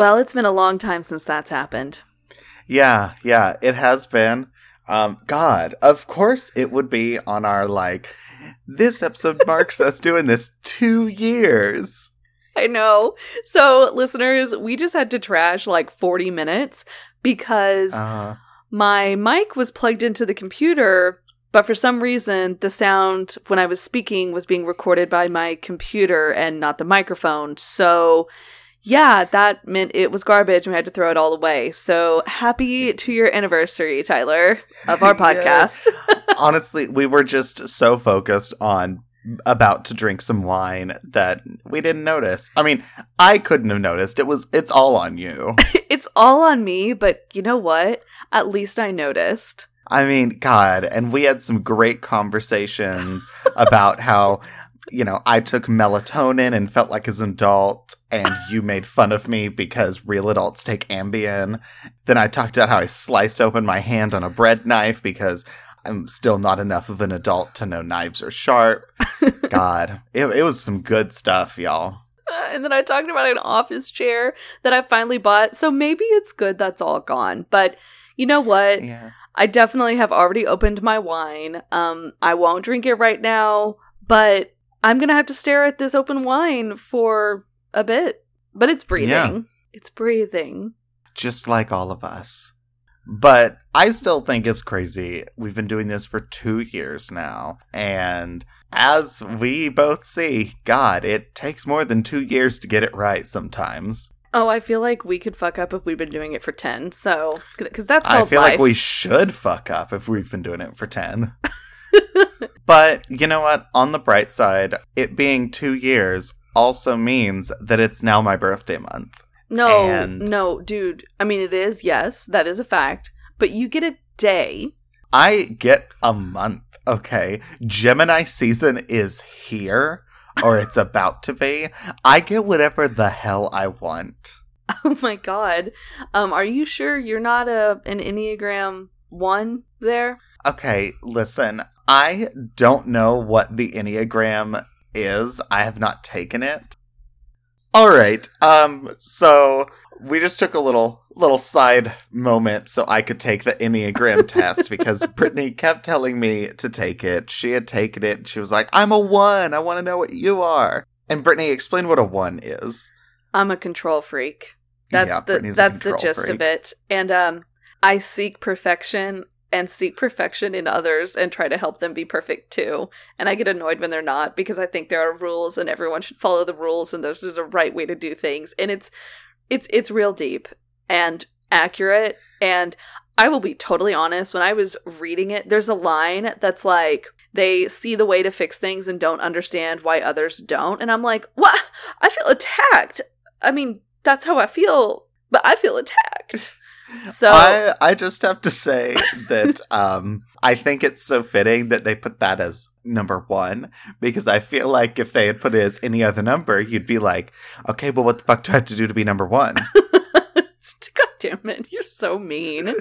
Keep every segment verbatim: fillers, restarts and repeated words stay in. Well, it's been a long time since that's happened. Yeah, yeah, it has been. Um, God, of course it would be on our, like, this episode marks us doing this two years. I know. So, listeners, we just had to trash, like, forty minutes because uh, my mic was plugged into the computer, but for some reason, the sound when I was speaking was being recorded by my computer and not the microphone, so... Yeah, that meant it was garbage and we had to throw it all away. So happy two-year anniversary, Tyler, of our podcast. Honestly, we were just so focused on about to drink some wine that we didn't notice. I mean, I couldn't have noticed. It was. It's all on you. It's all on me, but you know what? At least I noticed. I mean, God, and we had some great conversations about how... You know, I took melatonin and felt like an adult, and you made fun of me because real adults take Ambien. Then I talked about how I sliced open my hand on a bread knife because I'm still not enough of an adult to know knives are sharp. God, it, it was some good stuff, y'all. Uh, and then I talked about an office chair that I finally bought. So maybe it's good that's all gone. But you know what? Yeah. I definitely have already opened my wine. Um, I won't drink it right now, but... I'm going to have to stare at this open wine for a bit. But it's breathing. Yeah. It's breathing. Just like all of us. But I still think it's crazy. We've been doing this for two years now. And as we both see, God, it takes more than two years to get it right sometimes. Oh, I feel like we could fuck up if we've been doing it for ten. So, because that's called life. I feel life. Like we should fuck up if we've been doing it for ten. But you know what? On the bright side, it being two years also means that it's now my birthday month. No, and no, dude. I mean, it is. Yes, that is a fact. But you get a day. I get a month. Okay. Gemini season is here, or it's about to be. I get whatever the hell I want. Oh, my God. Um, are you sure you're not a an Enneagram one there? Okay, listen, I don't know what the Enneagram is. I have not taken it. All right, um, so we just took a little little side moment so I could take the Enneagram test because Brittany kept telling me to take it. She had taken it. And she was like, I'm a one. I want to know what you are. And Brittany, explain what a one is. I'm a control freak. That's yeah, the that's the gist freak. Of it. And um, I seek perfection. And seek perfection in others and try to help them be perfect too. And I get annoyed when they're not because I think there are rules and everyone should follow the rules and there's a right way to do things. And it's it's it's real deep and accurate. And I will be totally honest, when I was reading it, there's a line that's like, they see the way to fix things and don't understand why others don't. And I'm like, what? I feel attacked. I mean, that's how I feel, but I feel attacked. So I, I just have to say that um, I think it's so fitting that they put that as number one, because I feel like if they had put it as any other number, you'd be like, okay, well, what the fuck do I have to do to be number one? God damn it. You're so mean.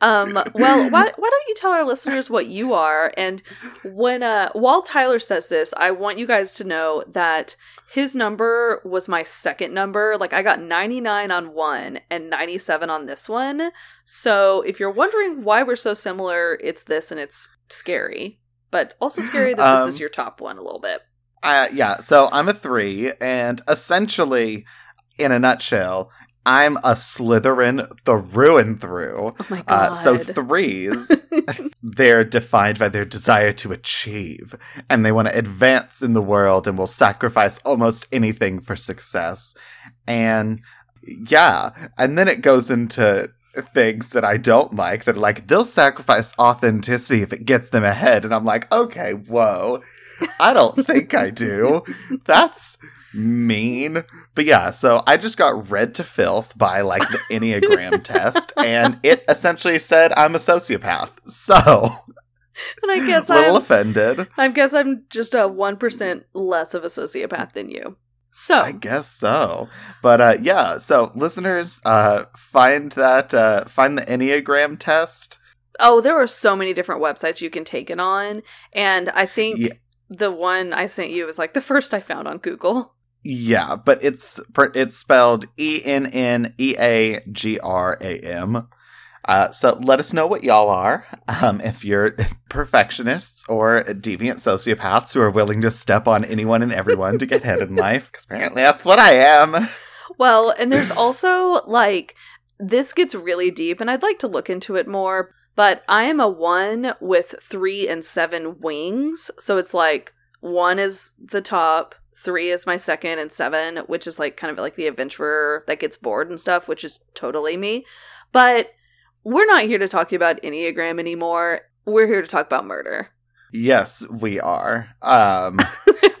Um, well, why, why don't you tell our listeners what you are? And when uh, while Tyler says this, I want you guys to know that his number was my second number. Like, I got ninety-nine on one and ninety-seven on this one. So if you're wondering why we're so similar, it's this, and it's scary. But also scary that um, this is your top one a little bit. Uh, yeah, so I'm a three, and essentially, in a nutshell... I'm a Slytherin through and through. Oh my God. Uh, so threes, they're defined by their desire to achieve, and they want to advance in the world and will sacrifice almost anything for success. And yeah, and then it goes into things that I don't like, that are like, they'll sacrifice authenticity if it gets them ahead. And I'm like, okay, whoa, I don't think I do. That's... mean. But yeah, so I just got read to filth by like the Enneagram test, and it essentially said I'm a sociopath. So and I guess I'm a little offended. I guess I'm just a one percent less of a sociopath than you. So I guess so. But uh, yeah, so listeners, uh, find that uh, find the Enneagram test. Oh, there are so many different websites you can take it on, and I think yeah. the one I sent you was like the first I found on Google. Yeah, but it's it's spelled E N N E A G R A M. Uh, so let us know what y'all are, um, if you're perfectionists or deviant sociopaths who are willing to step on anyone and everyone to get ahead in life. Because apparently that's what I am. Well, and there's also, like, this gets really deep, and I'd like to look into it more. But I am a one with three and seven wings. So it's like one is the top, three is my second, and seven, which is like kind of like the adventurer that gets bored and stuff, which is totally me. But we're not here to talk about Enneagram anymore. We're here to talk about murder. Yes, we are. Um,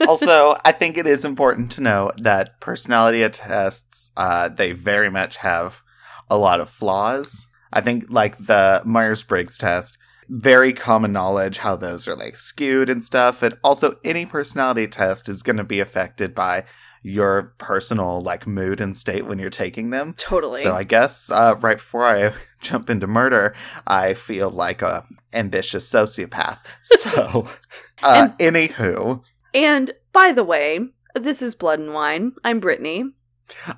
also, I think it is important to know that personality tests, uh, they very much have a lot of flaws. I think, like, the Myers-Briggs test, very common knowledge how those are, like, skewed and stuff. And also, any personality test is going to be affected by your personal, like, mood and state when you're taking them. Totally. So I guess uh, right before I jump into murder, I feel like a ambitious sociopath. So, uh, and, anywho. And, by the way, this is Blood and Wine. I'm Brittany.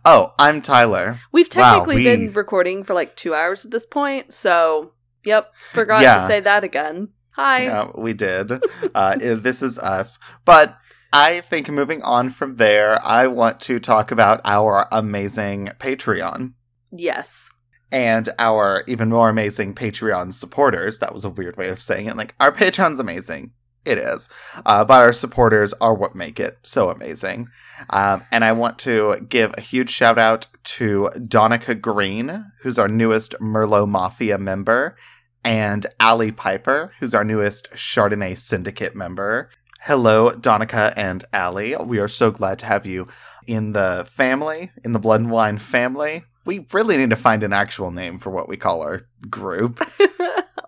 Oh, I'm Tyler. We've technically wow, we... been recording for like two hours at this point, so yep, forgot yeah. to say that again. Hi. No, we did. uh, this is us. But I think moving on from there, I want to talk about our amazing Patreon. Yes. And our even more amazing Patreon supporters. That was a weird way of saying it. Like, our Patreon's amazing. It is. Uh, but our supporters are what make it so amazing. Um, and I want to give a huge shout out to Donica Green, who's our newest Merlot Mafia member, and Allie Piper, who's our newest Chardonnay Syndicate member. Hello, Donica and Allie. We are so glad to have you in the family, in the Blood and Wine family. We really need to find an actual name for what we call our group,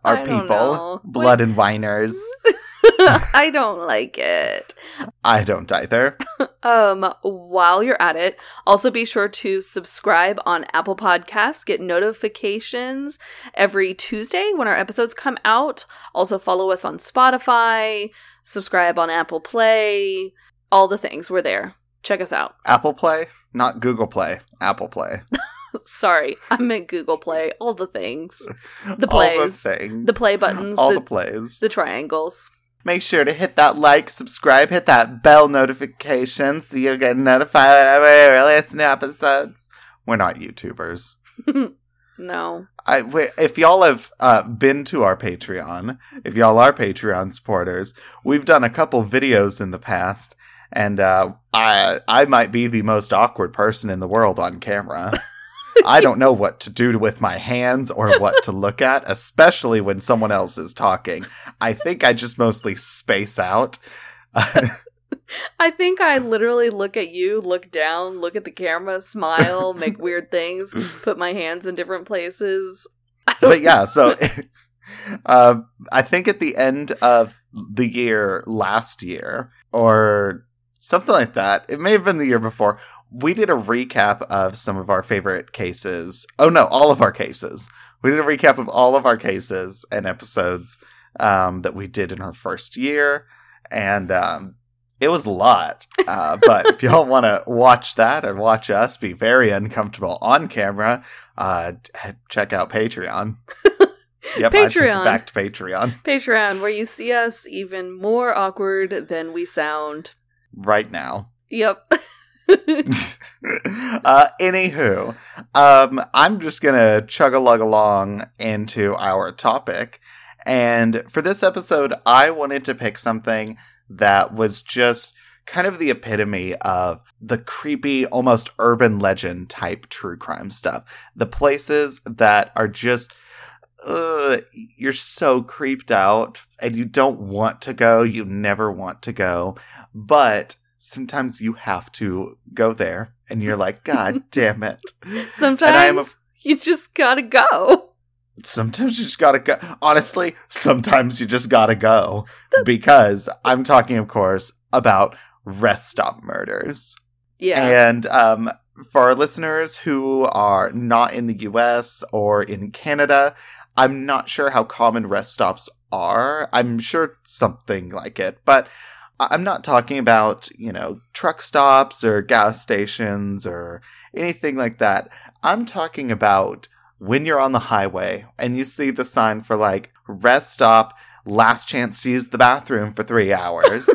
our people, Blood and Winers. I don't like it. I don't either. um, while you're at it, also be sure to subscribe on Apple Podcasts. Get notifications every Tuesday when our episodes come out. Also follow us on Spotify, subscribe on Apple Play, all the things. We're there. Check us out. Apple Play? Not Google Play. Apple Play. Sorry, I meant Google Play. All the things. The plays. All the things. The play buttons. All the, the plays. The triangles. Make sure to hit that like, subscribe, hit that bell notification so you'll get notified whenever we release new episodes. We're not YouTubers. No. I, wait, if y'all have uh, been to our Patreon, if y'all are Patreon supporters, we've done a couple videos in the past, and uh, I, I might be the most awkward person in the world on camera. I don't know what to do with my hands or what to look at, especially when someone else is talking. I think I just mostly space out. I think I literally look at you, look down, look at the camera, smile, make weird things, put my hands in different places. But yeah, so uh, I think at the end of the year last year or something like that, it may have been the year before, we did a recap of some of our favorite cases. Oh, no, all of our cases. We did a recap of all of our cases and episodes um, that we did in our first year. And um, it was a lot. Uh, but if y'all want to watch that and watch us be very uncomfortable on camera, uh, check out Patreon. Yep, Patreon. I took it back to Patreon. Patreon, where you see us even more awkward than we sound. Right now. Yep. uh, anywho, um, I'm just gonna chug-a-lug along into our topic, and for this episode, I wanted to pick something that was just kind of the epitome of the creepy, almost urban legend type true crime stuff. The places that are just, uh, you're so creeped out, and you don't want to go, you never want to go, but sometimes you have to go there, and you're like, God damn it. Sometimes I am a... you just gotta go. Sometimes you just gotta go. Honestly, sometimes you just gotta go. Because I'm talking, of course, about rest stop murders. Yeah. And um, for our listeners who are not in the U S or in Canada, I'm not sure how common rest stops are. I'm sure something like it, but I'm not talking about, you know, truck stops or gas stations or anything like that. I'm talking about when you're on the highway and you see the sign for, like, rest stop, last chance to use the bathroom for three hours.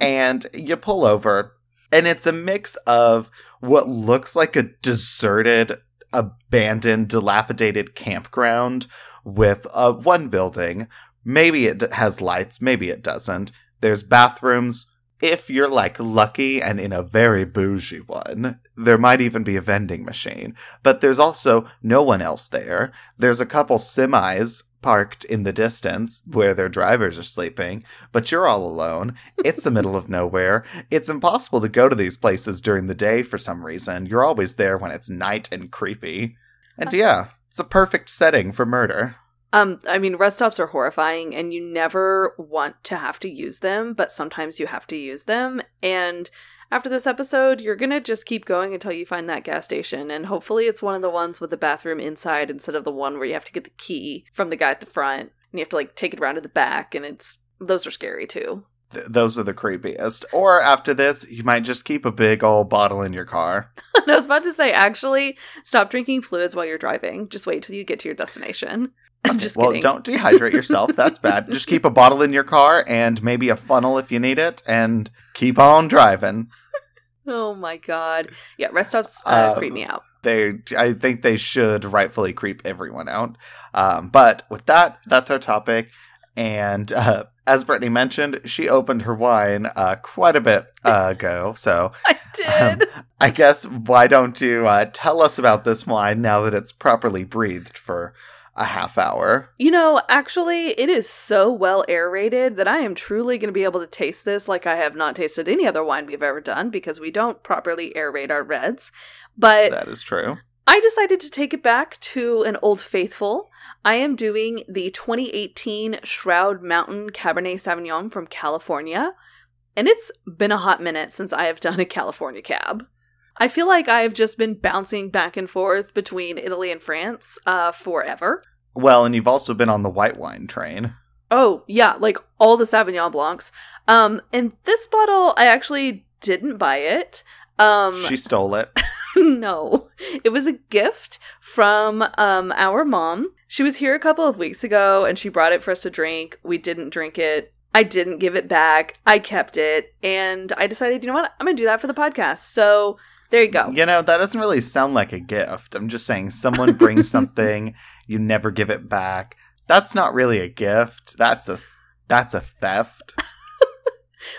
And you pull over. And it's a mix of what looks like a deserted, abandoned, dilapidated campground with uh, one building. Maybe it has lights. Maybe it doesn't. There's bathrooms. If you're, like, lucky and in a very bougie one, there might even be a vending machine. But there's also no one else there. There's a couple semis parked in the distance where their drivers are sleeping, but you're all alone. It's the middle of nowhere. It's impossible to go to these places during the day for some reason. You're always there when it's night and creepy. And yeah, it's a perfect setting for murder. Um, I mean, rest stops are horrifying, and you never want to have to use them, but sometimes you have to use them. And after this episode, you're going to just keep going until you find that gas station, and hopefully it's one of the ones with the bathroom inside instead of the one where you have to get the key from the guy at the front, and you have to, like, take it around to the back, and it's those are scary, too. Th- those are the creepiest. Or after this, you might just keep a big old bottle in your car. I was about to say, actually, stop drinking fluids while you're driving. Just wait till you get to your destination. Okay, just well, kidding. Don't dehydrate yourself. That's bad. Just keep a bottle in your car and maybe a funnel if you need it, and keep on driving. Oh my god! Yeah, rest stops uh, um, creep me out. They, I think they should rightfully creep everyone out. Um, but with that, that's our topic. And uh, as Brittany mentioned, she opened her wine uh, quite a bit uh, ago. So I did. Um, I guess why don't you uh, tell us about this wine now that it's properly breathed for a half hour. You know, actually, it is so well aerated that I am truly going to be able to taste this like I have not tasted any other wine we've ever done, because we don't properly aerate our reds. But that is true. I decided to take it back to an old faithful. I am doing the twenty eighteen Shroud Mountain Cabernet Sauvignon from California, and it's been a hot minute since I have done a California cab. I feel like I've just been bouncing back and forth between Italy and France uh, forever. Well, and you've also been on the white wine train. Oh, yeah, like all the Sauvignon Blancs. Um, and this bottle, I actually didn't buy it. Um, she stole it. No, it was a gift from um, our mom. She was here a couple of weeks ago, and she brought it for us to drink. We didn't drink it. I didn't give it back. I kept it. And I decided, you know what? I'm going to do that for the podcast. So there you go. You know, that doesn't really sound like a gift. I'm just saying someone brings something, you never give it back. That's not really a gift. That's a that's a theft.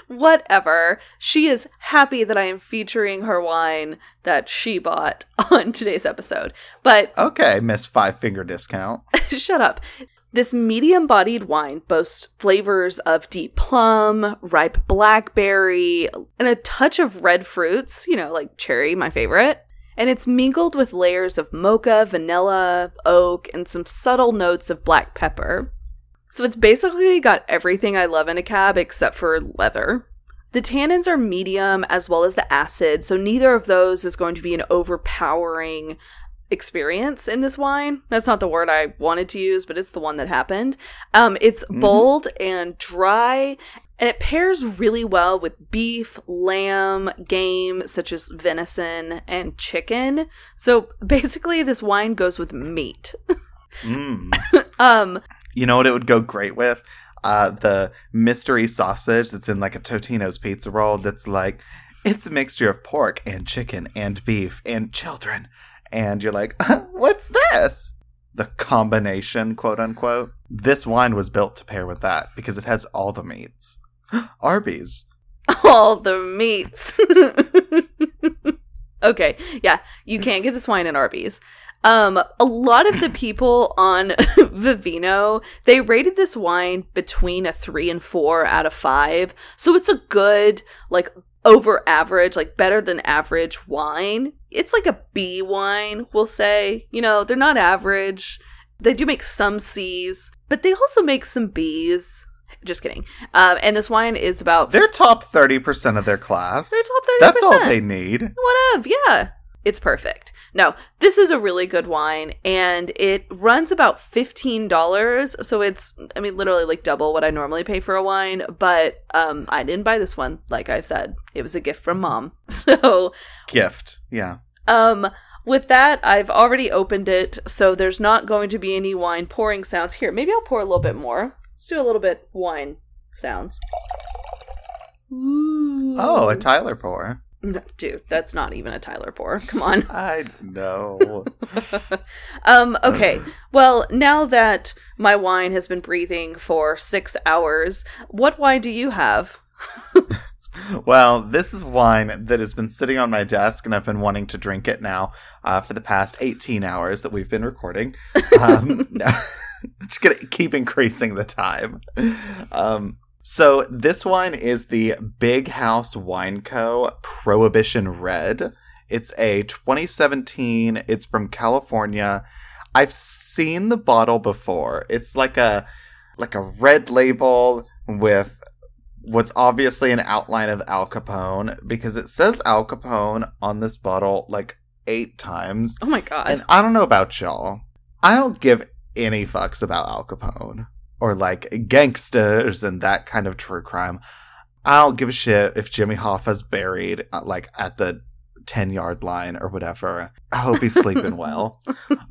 Whatever. She is happy that I am featuring her wine that she bought on today's episode. But okay, Miss Five Finger Discount. Shut up. This medium-bodied wine boasts flavors of deep plum, ripe blackberry, and a touch of red fruits, you know, like cherry, my favorite. And it's mingled with layers of mocha, vanilla, oak, and some subtle notes of black pepper. So it's basically got everything I love in a cab except for leather. The tannins are medium as well as the acid, so neither of those is going to be an overpowering experience in this wine. That's not the word I wanted to use, but it's the one that happened. Um, it's mm-hmm. bold and dry, and it pairs really well with beef, lamb, game such as venison and chicken. So basically, this wine goes with meat. mm. um, you know what it would go great with? Uh, the mystery sausage that's in like a Totino's pizza roll. That's like it's a mixture of pork and chicken and beef and children. And you're like, what's this? The combination, quote unquote. This wine was built to pair with that because it has all the meats. Arby's. All the meats. Okay. Yeah. You can't get this wine at Arby's. Um, a lot of the people on Vivino, they rated this wine between a three and four out of five. So it's a good, like, over average, like better than average wine. It's like a B wine, we'll say. You know, they're not average. They do make some C's, but they also make some B's. Just kidding. Um, and this wine is about... They're top thirty percent of their class. They're top thirty percent. That's all they need. What up? Yeah. It's perfect. No, this is a really good wine, and it runs about fifteen dollars, so it's, I mean, literally, like, double what I normally pay for a wine, but um, I didn't buy this one, like I've said. It was a gift from Mom, so... Gift, yeah. Um, with that, I've already opened it, so there's not going to be any wine pouring sounds. Here, maybe I'll pour a little bit more. Let's do a little bit wine sounds. Ooh. Oh, a Tyler pour. No, dude, that's not even a Tyler pour. Come on. I know. um, okay. Well, now that my wine has been breathing for six hours, what wine do you have? Well, this is wine that has been sitting on my desk, and I've been wanting to drink it now uh, for the past eighteen hours that we've been recording. Um, no, just going to keep increasing the time. Um, so this wine is the Big House Wine Co. Prohibition Red. It's a twenty seventeen. It's from California. I've seen the bottle before. It's like a like a red label with what's obviously an outline of Al Capone, because it says Al Capone on this bottle like eight times. Oh my god. And I don't know about y'all. I don't give any fucks about Al Capone or like gangsters and that kind of true crime. I don't give a shit if Jimmy Hoffa's buried like at the ten yard line or whatever. I hope he's sleeping well.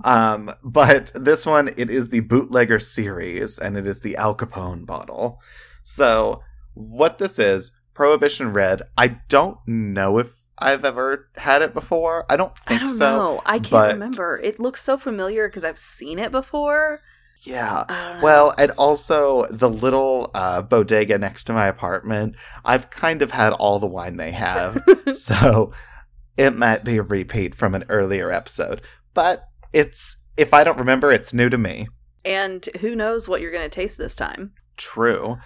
Um, but this one, it is the Bootlegger series, and it is the Al Capone bottle. So what this is, Prohibition Red. I don't know if I've ever had it before. I don't think I don't so. Know. I can't but... remember. It looks so familiar because I've seen it before. Yeah. Well, and also the little uh, bodega next to my apartment, I've kind of had all the wine they have. So it might be a repeat from an earlier episode. But it's, if I don't remember, it's new to me. And who knows what you're going to taste this time. True.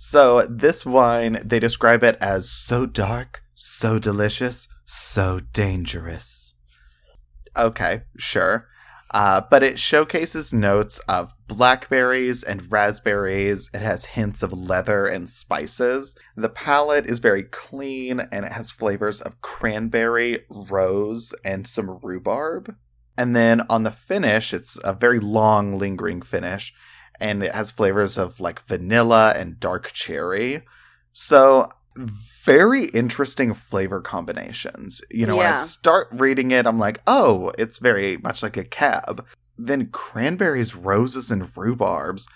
So this wine, they describe it as so dark, so delicious, so dangerous. Okay, sure. Uh, but it showcases notes of blackberries and raspberries. It has hints of leather and spices. The palate is very clean, and it has flavors of cranberry, rose, and some rhubarb. And then on the finish, it's a very long, lingering finish, and it has flavors of like vanilla and dark cherry. So very interesting flavor combinations. You know, yeah. When I start reading it, I'm like, oh, it's very much like a cab. Then cranberries, roses, and rhubarbs.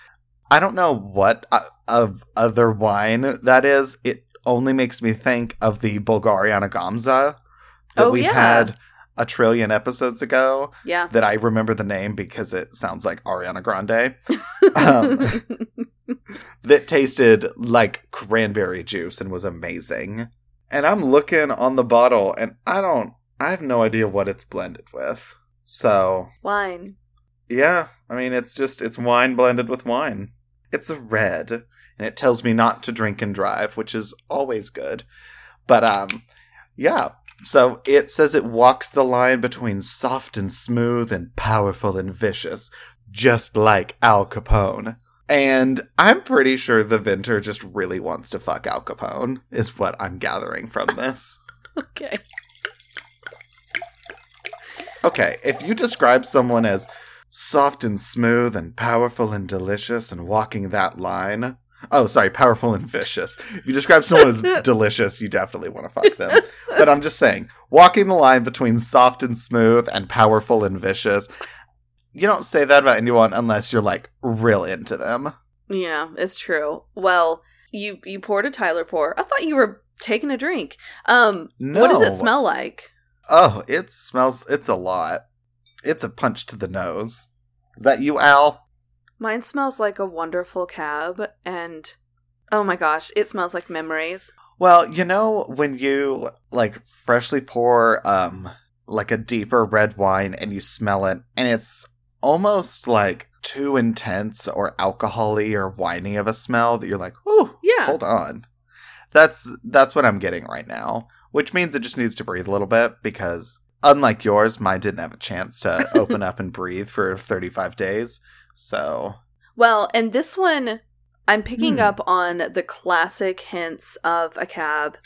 I don't know what uh, of other wine that is. It only makes me think of the Bulgariana Gamza that oh, we yeah. had a trillion episodes ago. Yeah. That I remember the name because it sounds like Ariana Grande. um, that tasted like cranberry juice and was amazing. And I'm looking on the bottle, and I don't, I have no idea what it's blended with. So. Wine. Yeah. I mean, it's just, it's wine blended with wine. It's a red, and it tells me not to drink and drive, which is always good. But, um, yeah. So it says it walks the line between soft and smooth and powerful and vicious, just like Al Capone. And I'm pretty sure the vintner just really wants to fuck Al Capone, is what I'm gathering from this. Okay. Okay, if you describe someone as soft and smooth and powerful and delicious and walking that line... Oh, sorry, powerful and vicious. If you describe someone as delicious, you definitely want to fuck them. But I'm just saying, walking the line between soft and smooth and powerful and vicious... You don't say that about anyone unless you're, like, real into them. Yeah, it's true. Well, you you poured a Tyler pour. I thought you were taking a drink. Um, no. What does it smell like? Oh, it smells... It's a lot. It's a punch to the nose. Is that you, Al? Mine smells like a wonderful cab, and... Oh my gosh, it smells like memories. Well, you know when you, like, freshly pour, um, like, a deeper red wine and you smell it, and it's... almost like too intense or alcohol-y or winey of a smell that you're like, ooh, yeah. Hold on. That's that's what I'm getting right now, which means it just needs to breathe a little bit because unlike yours, mine didn't have a chance to open up and breathe for thirty-five days. So. Well, and this one, I'm picking hmm. up on the classic hints of a cab,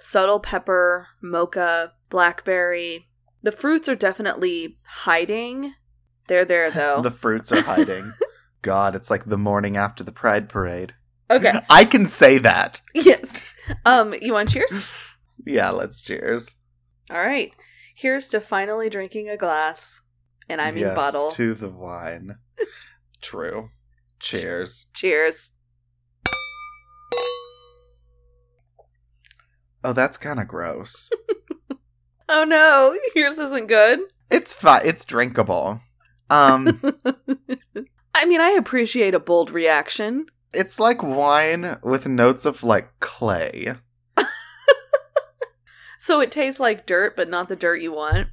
subtle pepper, mocha, blackberry. The fruits are definitely hiding. They're there, though. The fruits are hiding. God, it's like the morning after the Pride Parade. Okay. I can say that. Yes. Um, you want cheers? Yeah, let's cheers. All right. Here's to finally drinking a glass. And I mean yes, bottle. To the wine. True. Cheers. Cheers. Oh, that's kind of gross. Oh, no. Yours isn't good. It's fine. It's drinkable. Um, I mean, I appreciate a bold reaction. It's like wine with notes of, like, clay. So it tastes like dirt, but not the dirt you want.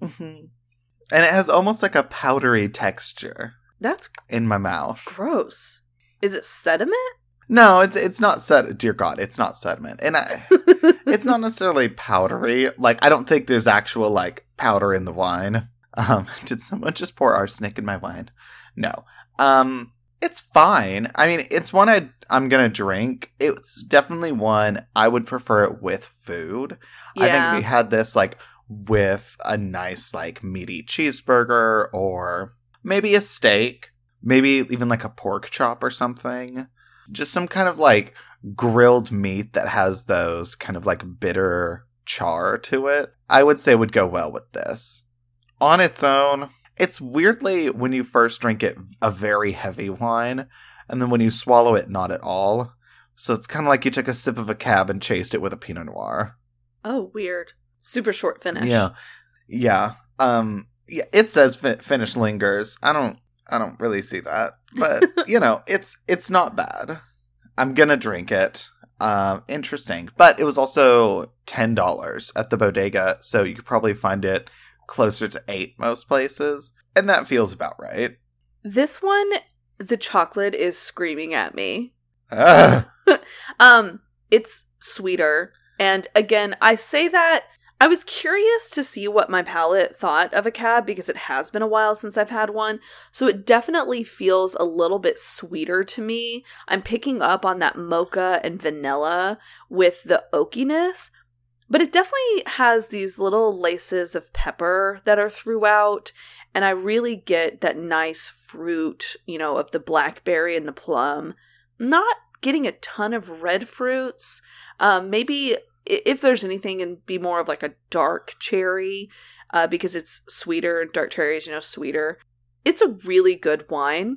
Mm-hmm. And it has almost like a powdery texture. That's in my mouth. Gross. Is it sediment? No, it's it's not sediment. Dear God, it's not sediment. And I, it's not necessarily powdery. Like, I don't think there's actual, like, powder in the wine. Um, did someone just pour arsenic in my wine? No. Um, it's fine. I mean, it's one I, I'm going to drink. It's definitely one I would prefer it with food. Yeah. I think we had this, like, with a nice, like, meaty cheeseburger or maybe a steak. Maybe even, like, a pork chop or something. Just some kind of, like, grilled meat that has those kind of, like, bitter char to it. I would say would go well with this. On its own, it's weirdly, when you first drink it, a very heavy wine. And then when you swallow it, not at all. So it's kind of like you took a sip of a cab and chased it with a Pinot Noir. Oh, weird. Super short finish. Yeah. Yeah. Um, yeah, it says fi- finish lingers. I don't... I don't really see that, but, you know, it's it's not bad. I'm going to drink it. Um, interesting. But it was also ten dollars at the bodega, so you could probably find it closer to eight most places. And that feels about right. This one, the chocolate is screaming at me. Ah. um, It's sweeter. And again, I say that I was curious to see what my palate thought of a cab because it has been a while since I've had one. So it definitely feels a little bit sweeter to me. I'm picking up on that mocha and vanilla with the oakiness. But it definitely has these little laces of pepper that are throughout. And I really get that nice fruit, you know, of the blackberry and the plum. Not getting a ton of red fruits. Um, maybe... If there's anything, and be more of like a dark cherry, uh, because it's sweeter. Dark cherries, you know, sweeter. It's a really good wine.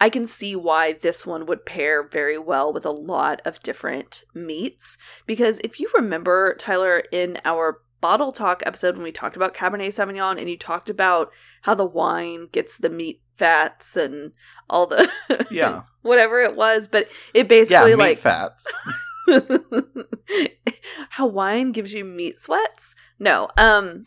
I can see why this one would pair very well with a lot of different meats. Because if you remember, Tyler, in our Bottle Talk episode when we talked about Cabernet Sauvignon, and you talked about how the wine gets the meat fats and all the... Yeah. Whatever it was. But it basically yeah, meat like... fats. How wine gives you meat sweats? No. Um,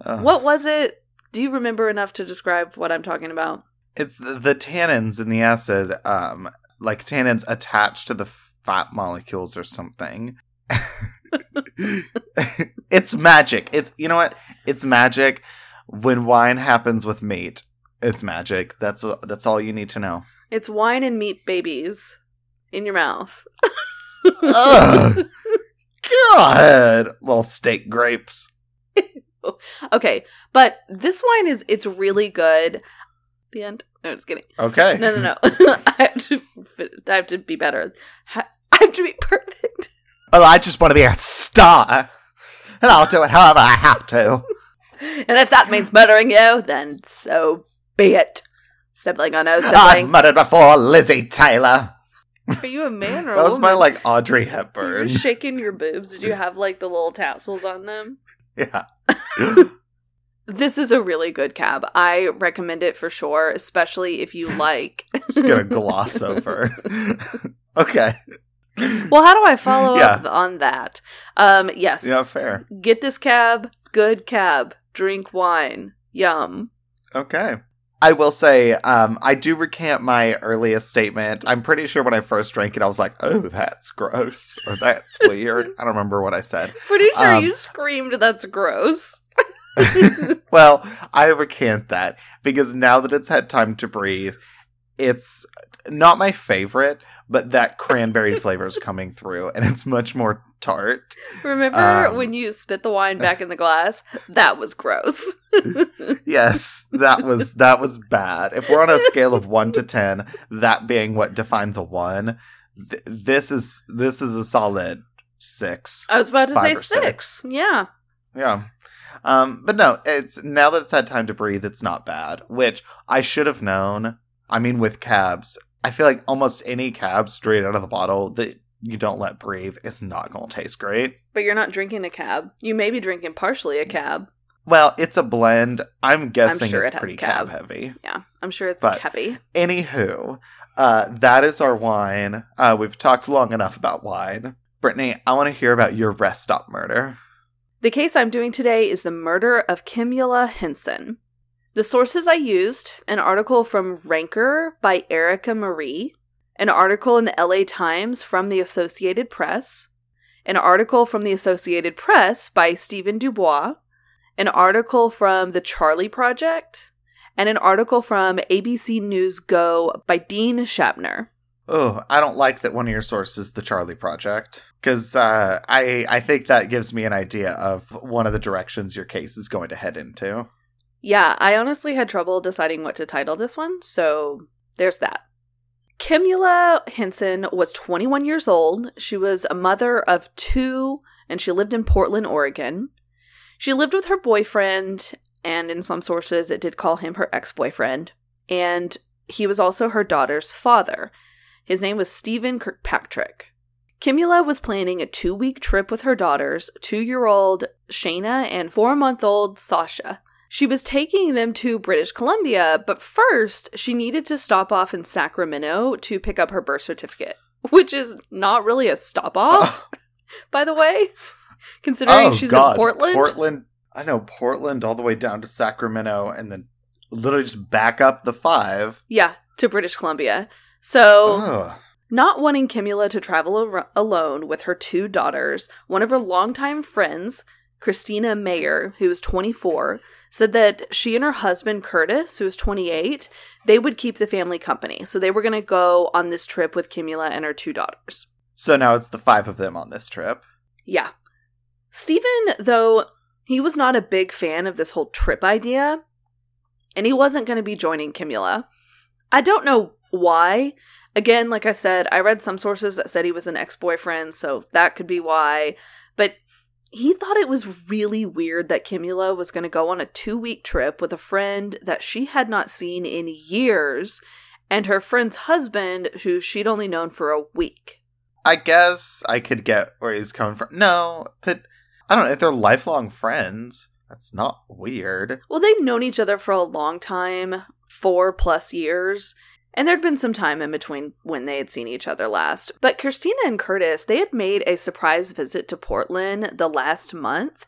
uh, what was it? Do you remember enough to describe what I'm talking about? It's the, the tannins in the acid, um, like tannins attached to the fat molecules or something. It's magic. It's you know what? It's magic. When wine happens with meat, it's magic. That's that's all you need to know. It's wine and meat babies in your mouth. Ugh. God, little steak grapes. Okay, but this wine is it's really good. The end. No, just kidding. Okay. No, no, no. I have to. I have to be better. I have to be perfect. Oh, I just want to be a star, and I'll do it however I have to. And if that means murdering you, then so be it. Sibling or no sibling. I've murdered before, Lizzie Taylor. Are you a man or a woman? That was my, like, Audrey Hepburn. You were shaking your boobs. Did you have, like, the little tassels on them? Yeah. This is a really good cab. I recommend it for sure, especially if you like... Just gonna gloss over. Okay. Well, how do I follow yeah. up on that? Um, yes. Yeah, fair. Get this cab. Good cab. Drink wine. Yum. Okay. I will say, um, I do recant my earliest statement. I'm pretty sure when I first drank it, I was like, oh, that's gross. Or that's weird. I don't remember what I said. Pretty sure um, you screamed, that's gross. Well, I recant that because now that it's had time to breathe, It's not my favorite, but that cranberry flavor is coming through, and it's much more tart. Remember um, when you spit the wine back in the glass? That was gross. Yes, that was that was bad. If we're on a scale of one to ten, that being what defines a one, th- this is this is a solid six. I was about to say six. six. Yeah. Yeah. Um, but no, it's now that it's had time to breathe, it's not bad, which I should have known. I mean, with cabs, I feel like almost any cab straight out of the bottle that you don't let breathe is not going to taste great. But you're not drinking a cab. You may be drinking partially a cab. Well, it's a blend. I'm guessing I'm sure it's it pretty cab. cab heavy. Yeah, I'm sure it's cabby. Anywho, uh, that is our wine. Uh, we've talked long enough about wine. Brittany, I want to hear about your rest stop murder. The case I'm doing today is the murder of Kimula Henson. The sources I used, an article from Ranker by Erica Marie, an article in the L A Times from the Associated Press, an article from the Associated Press by Stephen Dubois, an article from the Charlie Project, and an article from A B C News Go by Dean Shabner. Oh, I don't like that one of your sources, the Charlie Project, because uh, I I think that gives me an idea of one of the directions your case is going to head into. Yeah, I honestly had trouble deciding what to title this one, so there's that. Kimula Henson was twenty-one years old. She was a mother of two, and she lived in Portland, Oregon. She lived with her boyfriend, and in some sources it did call him her ex-boyfriend, and he was also her daughter's father. His name was Stephen Kirkpatrick. Kimula was planning a two-week trip with her daughters, two-year-old Shayna and four-month-old Sasha. She was taking them to British Columbia, but first she needed to stop off in Sacramento to pick up her birth certificate, which is not really a stop-off, oh. by the way, considering oh, she's God. in Portland. Portland. I know, Portland all the way down to Sacramento and then literally just back up the five. Yeah, to British Columbia. So, Ugh. not wanting Kimula to travel ar- alone with her two daughters, one of her longtime friends, Christina Mayer, who was twenty-four, said that she and her husband, Curtis, who was twenty-eight, they would keep the family company. So they were going to go on this trip with Kimula and her two daughters. So now it's the five of them on this trip. Yeah. Stephen, though, he was not a big fan of this whole trip idea, and he wasn't going to be joining Kimula. I don't know why. Again, like I said, I read some sources that said he was an ex-boyfriend, so that could be why. But he thought it was really weird that Kimula was going to go on a two-week trip with a friend that she had not seen in years, and her friend's husband, who she'd only known for a week. I guess I could get where he's coming from. No, but I don't know. If they're lifelong friends, that's not weird. Well, they've known each other for a long time, four plus years. And there'd been some time in between when they had seen each other last. But Christina and Curtis, they had made a surprise visit to Portland the last month.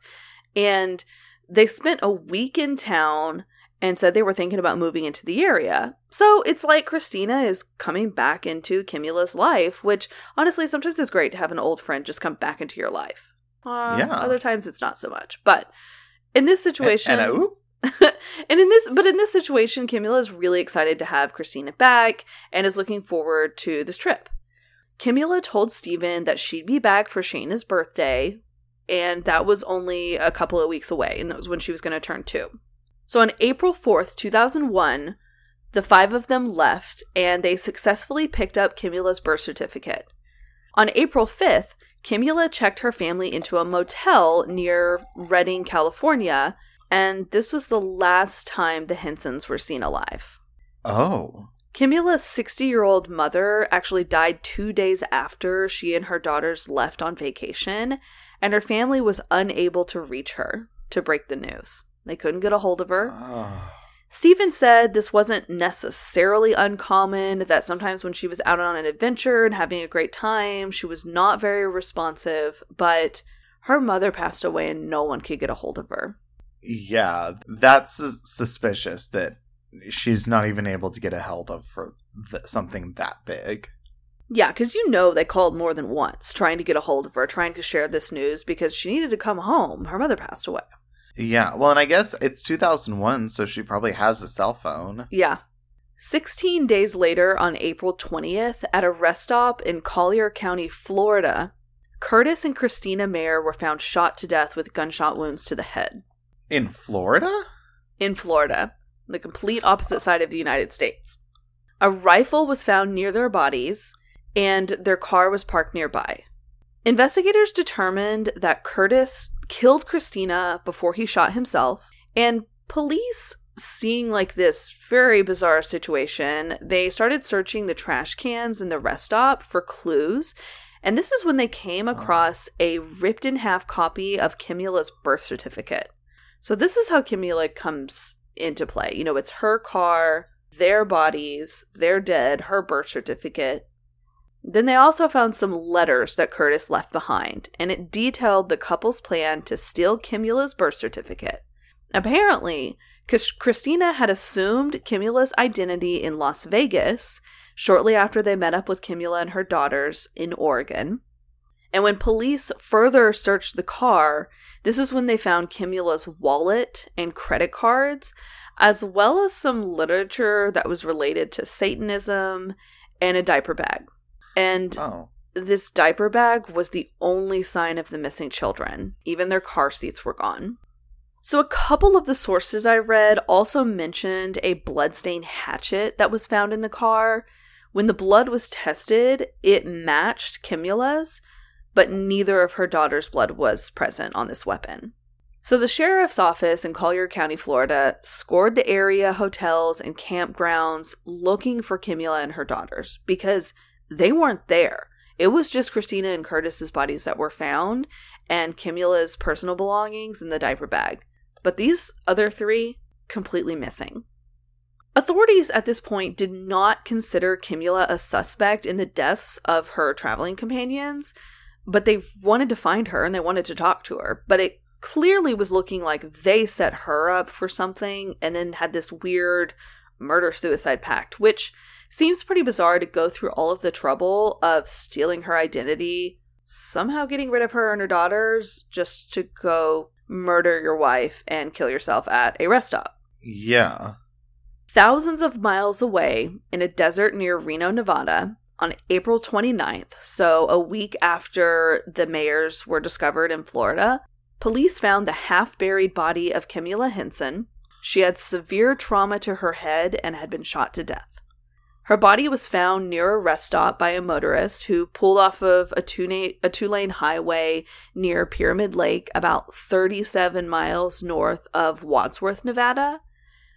And they spent a week in town and said they were thinking about moving into the area. So it's like Christina is coming back into Kimula's life, which honestly, sometimes it's great to have an old friend just come back into your life. Um, yeah. Other times it's not so much. But in this situation... And, and I, and in this, but in this situation, Kimula is really excited to have Christina back and is looking forward to this trip. Kimula told Stephen that she'd be back for Shayna's birthday, and that was only a couple of weeks away, and that was when she was going to turn two. So on April fourth, two thousand one, the five of them left, and they successfully picked up Kimula's birth certificate. On April fifth, Kimula checked her family into a motel near Redding, California. And this was the last time the Hensons were seen alive. Oh. Kimula's sixty-year-old mother actually died two days after she and her daughters left on vacation, and her family was unable to reach her to break the news. They couldn't get a hold of her. Oh. Stephen said this wasn't necessarily uncommon, that sometimes when she was out on an adventure and having a great time, she was not very responsive, but her mother passed away and no one could get a hold of her. Yeah, that's suspicious that she's not even able to get a hold of for th- something that big. Yeah, because you know they called more than once trying to get a hold of her, trying to share this news because she needed to come home. Her mother passed away. Yeah, well, and I guess it's two thousand one, so she probably has a cell phone. Yeah. Sixteen days later, on April twentieth, at a rest stop in Collier County, Florida, Curtis and Christina Mayer were found shot to death with gunshot wounds to the head. In Florida? In Florida, the complete opposite side of the United States. A rifle was found near their bodies, and their car was parked nearby. Investigators determined that Curtis killed Christina before he shot himself, and police, seeing like this very bizarre situation, they started searching the trash cans in the rest stop for clues, and this is when they came across a ripped-in-half copy of Kimula's birth certificate. So this is how Kimula comes into play. You know, it's her car, their bodies, their dead, her birth certificate. Then they also found some letters that Curtis left behind, and it detailed the couple's plan to steal Kimula's birth certificate. Apparently, Christina had assumed Kimula's identity in Las Vegas shortly after they met up with Kimula and her daughters in Oregon. And when police further searched the car, this is when they found Kimula's wallet and credit cards, as well as some literature that was related to Satanism and a diaper bag. And oh. This diaper bag was the only sign of the missing children. Even their car seats were gone. So a couple of the sources I read also mentioned a bloodstained hatchet that was found in the car. When the blood was tested, it matched Kimula's, but neither of her daughter's blood was present on this weapon. So the sheriff's office in Collier County, Florida, scoured the area hotels and campgrounds looking for Kimula and her daughters because they weren't there. It was just Christina and Curtis's bodies that were found, and Kimula's personal belongings in the diaper bag. But these other three, completely missing. Authorities at this point did not consider Kimula a suspect in the deaths of her traveling companions, but they wanted to find her and they wanted to talk to her. But it clearly was looking like they set her up for something and then had this weird murder-suicide pact, which seems pretty bizarre to go through all of the trouble of stealing her identity, somehow getting rid of her and her daughters just to go murder your wife and kill yourself at a rest stop. Yeah. Thousands of miles away in a desert near Reno, Nevada, on April twenty-ninth, so a week after the Mayers were discovered in Florida, police found the half-buried body of Kimula Henson. She had severe trauma to her head and had been shot to death. Her body was found near a rest stop by a motorist who pulled off of a two-lane highway near Pyramid Lake, about thirty-seven miles north of Wadsworth, Nevada.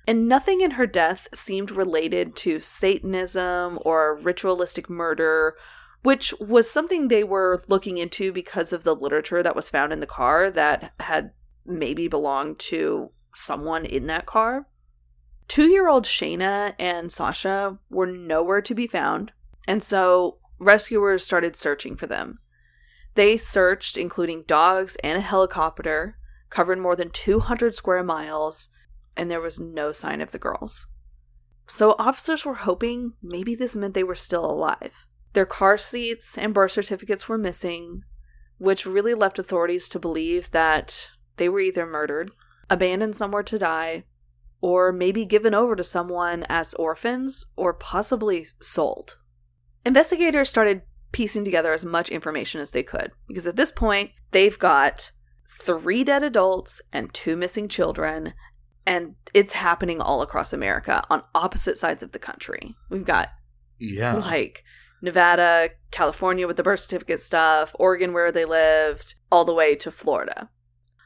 And nothing in her death seemed related to Satanism or ritualistic murder, which was something they were looking into because of the literature that was found in the car that had maybe belonged to someone in that car. Two-year-old Shayna and Sasha were nowhere to be found, and so rescuers started searching for them. They searched, including dogs and a helicopter, covered more than two hundred square miles, and there was no sign of the girls. So officers were hoping maybe this meant they were still alive. Their car seats and birth certificates were missing, which really left authorities to believe that they were either murdered, abandoned somewhere to die, or maybe given over to someone as orphans, or possibly sold. Investigators started piecing together as much information as they could, because at this point, they've got three dead adults and two missing children, and it's happening all across America on opposite sides of the country. We've got, yeah, like Nevada, California with the birth certificate stuff, Oregon where they lived, all the way to Florida.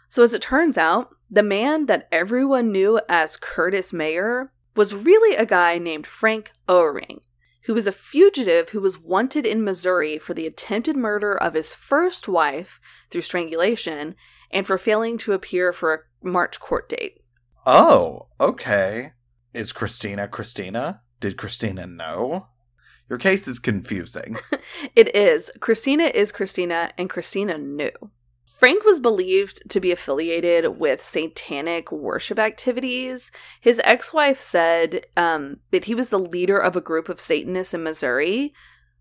So as it turns out, the man that everyone knew as Curtis Mayer was really a guy named Frank O'Ring, who was a fugitive who was wanted in Missouri for the attempted murder of his first wife through strangulation and for failing to appear for a March court date. Oh, okay. Is Christina Christina? Did Christina know? Your case is confusing. It is. Christina is Christina, and Christina knew. Frank was believed to be affiliated with satanic worship activities. His ex-wife said um, that he was the leader of a group of Satanists in Missouri,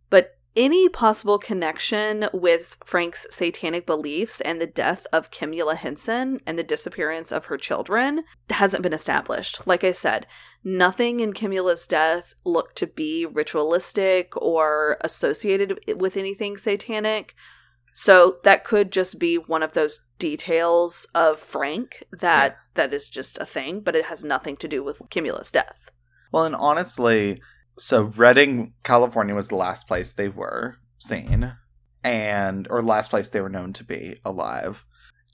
but any possible connection with Frank's satanic beliefs and the death of Kimula Henson and the disappearance of her children hasn't been established. Like I said, nothing in Kimula's death looked to be ritualistic or associated with anything satanic. So that could just be one of those details of Frank that yeah. that is just a thing, but it has nothing to do with Kimula's death. Well, and honestly, so Redding, California was the last place they were seen, and or last place they were known to be alive.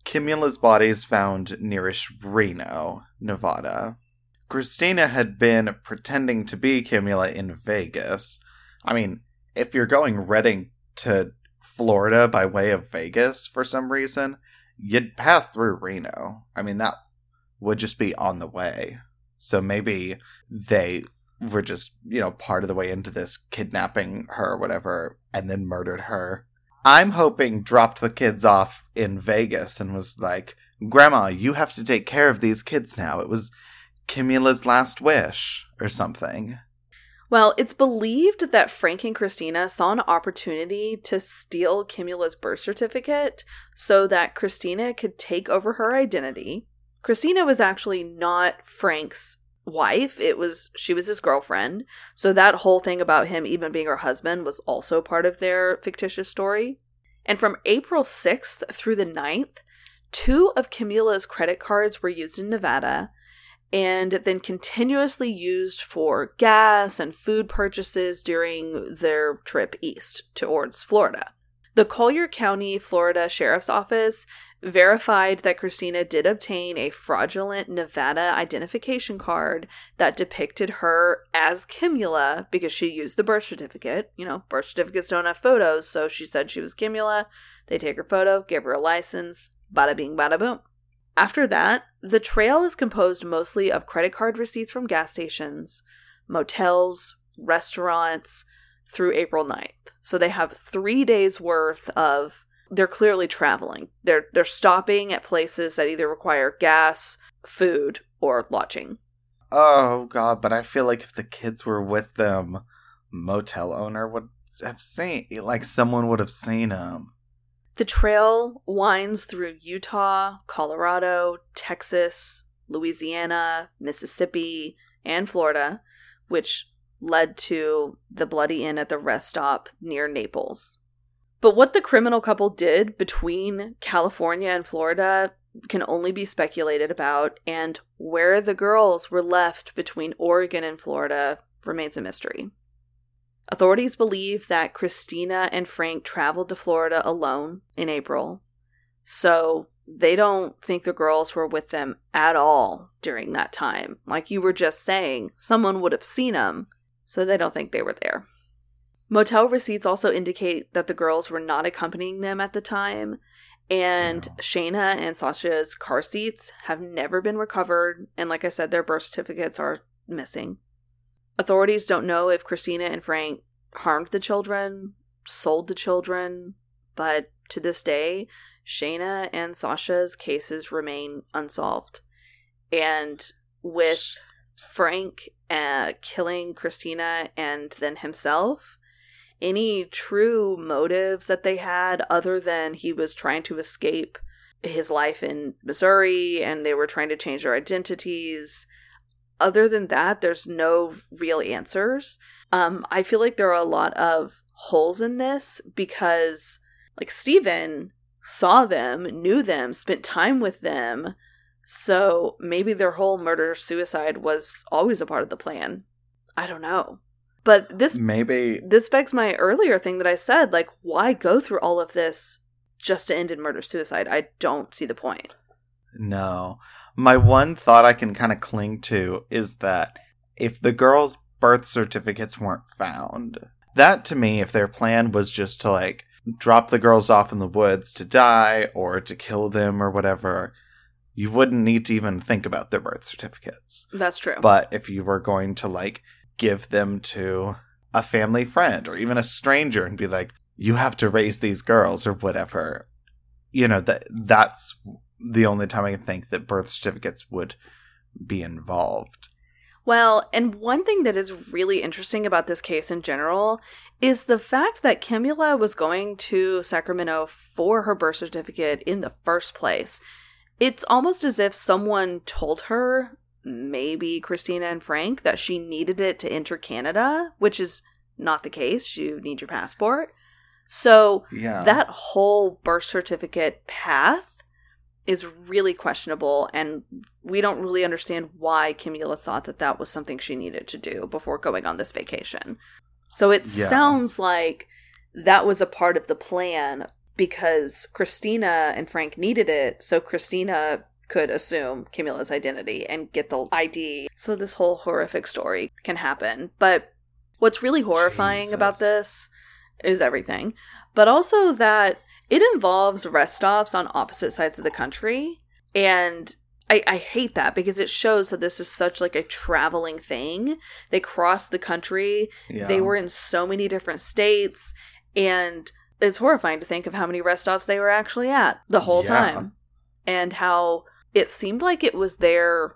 Kimula's body is found nearish Reno, Nevada. Christina had been pretending to be Kimula in Vegas. I mean, if you're going Redding to Florida by way of Vegas for some reason, you'd pass through Reno. I mean, that would just be on the way. So maybe they were just, you know, part of the way into this, kidnapping her or whatever, and then murdered her. I'm hoping dropped the kids off in Vegas and was like, Grandma, you have to take care of these kids now. It was Kimula's last wish or something. Well, it's believed that Frank and Christina saw an opportunity to steal Kimula's birth certificate so that Christina could take over her identity. Christina was actually not Frank's wife. It was, she was his girlfriend. So that whole thing about him even being her husband was also part of their fictitious story. And from April sixth through the ninth, two of Kimula's credit cards were used in Nevada, and then continuously used for gas and food purchases during their trip east towards Florida. The Collier County, Florida Sheriff's Office verified that Christina did obtain a fraudulent Nevada identification card that depicted her as Kimula because she used the birth certificate. You know, birth certificates don't have photos, so she said she was Kimula. They take her photo, give her a license, bada bing, bada boom. After that, the trail is composed mostly of credit card receipts from gas stations, motels, restaurants, through April ninth. So they have three days worth of, they're clearly traveling. They're they're stopping at places that either require gas, food, or lodging. Oh, God, but I feel like if the kids were with them, motel owner would have seen, like someone would have seen them. The trail winds through Utah, Colorado, Texas, Louisiana, Mississippi, and Florida, which led to the Bloody Inn at the rest stop near Naples. But what the criminal couple did between California and Florida can only be speculated about, and where the girls were left between Oregon and Florida remains a mystery. Authorities believe that Christina and Frank traveled to Florida alone in April, so they don't think the girls were with them at all during that time. Like you were just saying, someone would have seen them, so they don't think they were there. Motel receipts also indicate that the girls were not accompanying them at the time, and no. Shayna and Sasha's car seats have never been recovered, and like I said, their birth certificates are missing. Authorities don't know if Christina and Frank harmed the children, sold the children, but to this day, Shayna and Sasha's cases remain unsolved. And with Frank uh, killing Christina and then himself, any true motives that they had other than he was trying to escape his life in Missouri and they were trying to change their identities, other than that, there's no real answers. Um, I feel like there are a lot of holes in this because, like, Stephen saw them, knew them, spent time with them. So maybe their whole murder-suicide was always a part of the plan. I don't know. But this maybe this begs my earlier thing that I said, like, why go through all of this just to end in murder-suicide? I don't see the point. No. My one thought I can kind of cling to is that if the girls' birth certificates weren't found, that to me, if their plan was just to, like, drop the girls off in the woods to die or to kill them or whatever, you wouldn't need to even think about their birth certificates. That's true. But if you were going to, like, give them to a family friend or even a stranger and be like, you have to raise these girls or whatever, you know, that that's... the only time I can think that birth certificates would be involved. Well, and one thing that is really interesting about this case in general is the fact that Kimula was going to Sacramento for her birth certificate in the first place. It's almost as if someone told her, maybe Christina and Frank, that she needed it to enter Canada, which is not the case. You need your passport. So yeah. That whole birth certificate path is really questionable, and we don't really understand why Kimula thought that that was something she needed to do before going on this vacation. So it yeah. sounds like that was a part of the plan because Christina and Frank needed it, so Christina could assume Kimula's identity and get the I D. So this whole horrific story can happen. But what's really horrifying Jesus. about this is everything, but also that it involves rest stops on opposite sides of the country, and I, I hate that because it shows that this is such like a traveling thing. They crossed the country. Yeah. They were in so many different states, and it's horrifying to think of how many rest stops they were actually at the whole yeah. time, and how it seemed like it was their,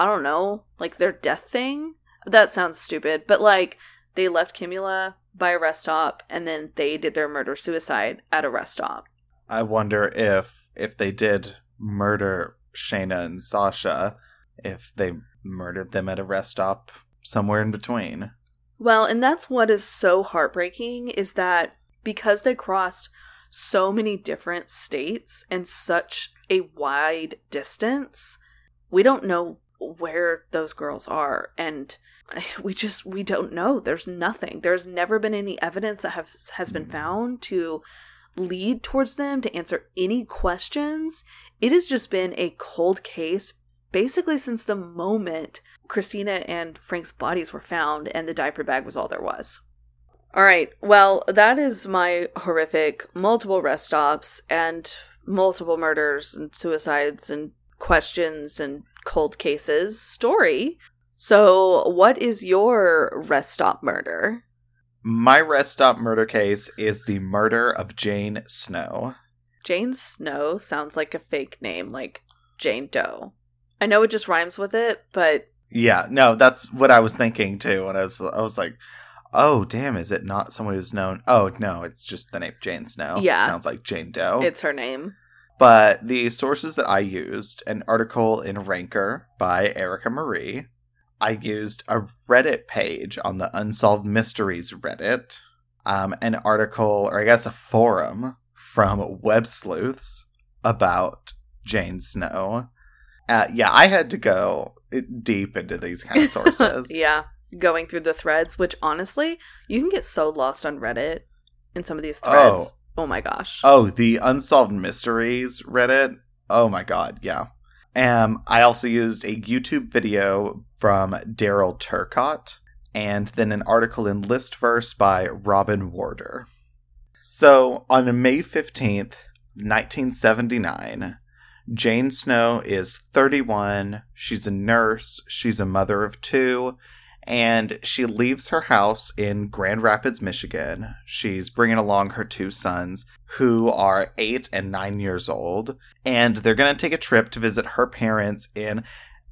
I don't know, like their death thing. That sounds stupid, but like they left Kimula by a rest stop, and then they did their murder-suicide at a rest stop. I wonder if, if they did murder Shayna and Sasha, if they murdered them at a rest stop somewhere in between. Well, and that's what is so heartbreaking, is that because they crossed so many different states and such a wide distance, we don't know where those girls are, and we just, we don't know. There's nothing. There's never been any evidence that have, has been found to lead towards them, to answer any questions. It has just been a cold case basically since the moment Christina and Frank's bodies were found and the diaper bag was all there was. All right. Well, that is my horrific multiple rest stops and multiple murders and suicides and questions and cold cases story. So what is your rest stop murder? My rest stop murder case is the murder of Jane Snow. Jane Snow sounds like a fake name, like Jane Doe. I know it just rhymes with it, but... Yeah, no, that's what I was thinking too. When I was, I was like, oh, damn, is it not someone who's known? Oh, no, it's just the name Jane Snow. Yeah. It sounds like Jane Doe. It's her name. But the sources that I used, an article in Ranker by Erica Marie... I used a Reddit page on the Unsolved Mysteries Reddit, um, an article, or I guess a forum from Web Sleuths about Jane Snow. Uh, yeah, I had to go deep into these kind of sources. Yeah, going through the threads, which honestly, you can get so lost on Reddit in some of these threads. Oh, oh my gosh. Oh, the Unsolved Mysteries Reddit? Oh my god, yeah. Um, I also used a YouTube video from Daryl Turcotte, and then an article in Listverse by Robin Warder. So, on May fifteenth, nineteen seventy-nine, Jane Snow is thirty-one, she's a nurse, she's a mother of two, and she leaves her house in Grand Rapids, Michigan. She's bringing along her two sons, who are eight and nine years old, and they're going to take a trip to visit her parents in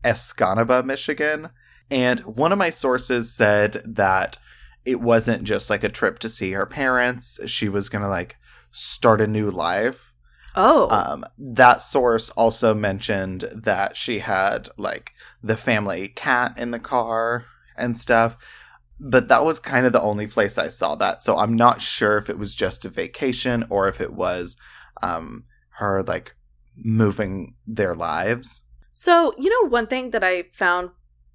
Escanaba, Michigan. And one of my sources said that it wasn't just like a trip to see her parents. She was going to like start a new life. Oh. Um, that source also mentioned that she had like the family cat in the car and stuff. But that was kind of the only place I saw that. So I'm not sure if it was just a vacation or if it was um, her like moving their lives. So, you know, one thing that I found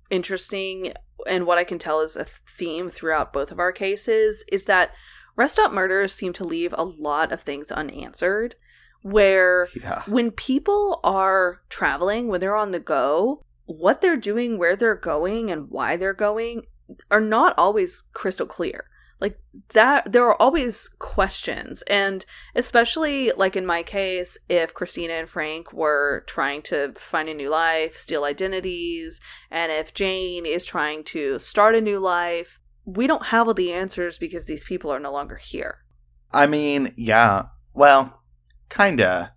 interesting and what I can tell is a theme throughout both of our cases is that rest stop murders seem to leave a lot of things unanswered, where yeah. when people are traveling, when they're on the go, what they're doing, where they're going, and why they're going are not always crystal clear. Like that, there are always questions. And especially like in my case, if Christina and Frank were trying to find a new life, steal identities, and if Jane is trying to start a new life, we don't have all the answers because these people are no longer here. I mean, yeah. Well, kinda.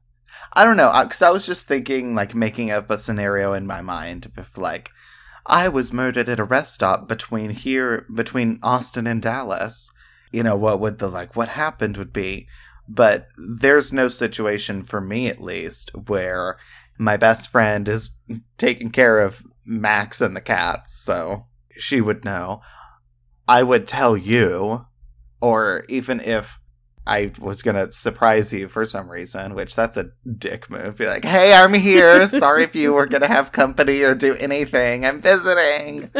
I don't know. Because I was just thinking like making up a scenario in my mind if like, I was murdered at a rest stop between here, between Austin and Dallas. You know, what would the, like, what happened would be. But there's no situation, for me at least, where my best friend is taking care of Max and the cats, so she would know. I would tell you, or even if I was going to surprise you for some reason, which that's a dick move. Be like, hey, I'm here. Sorry if you were going to have company or do anything. I'm visiting.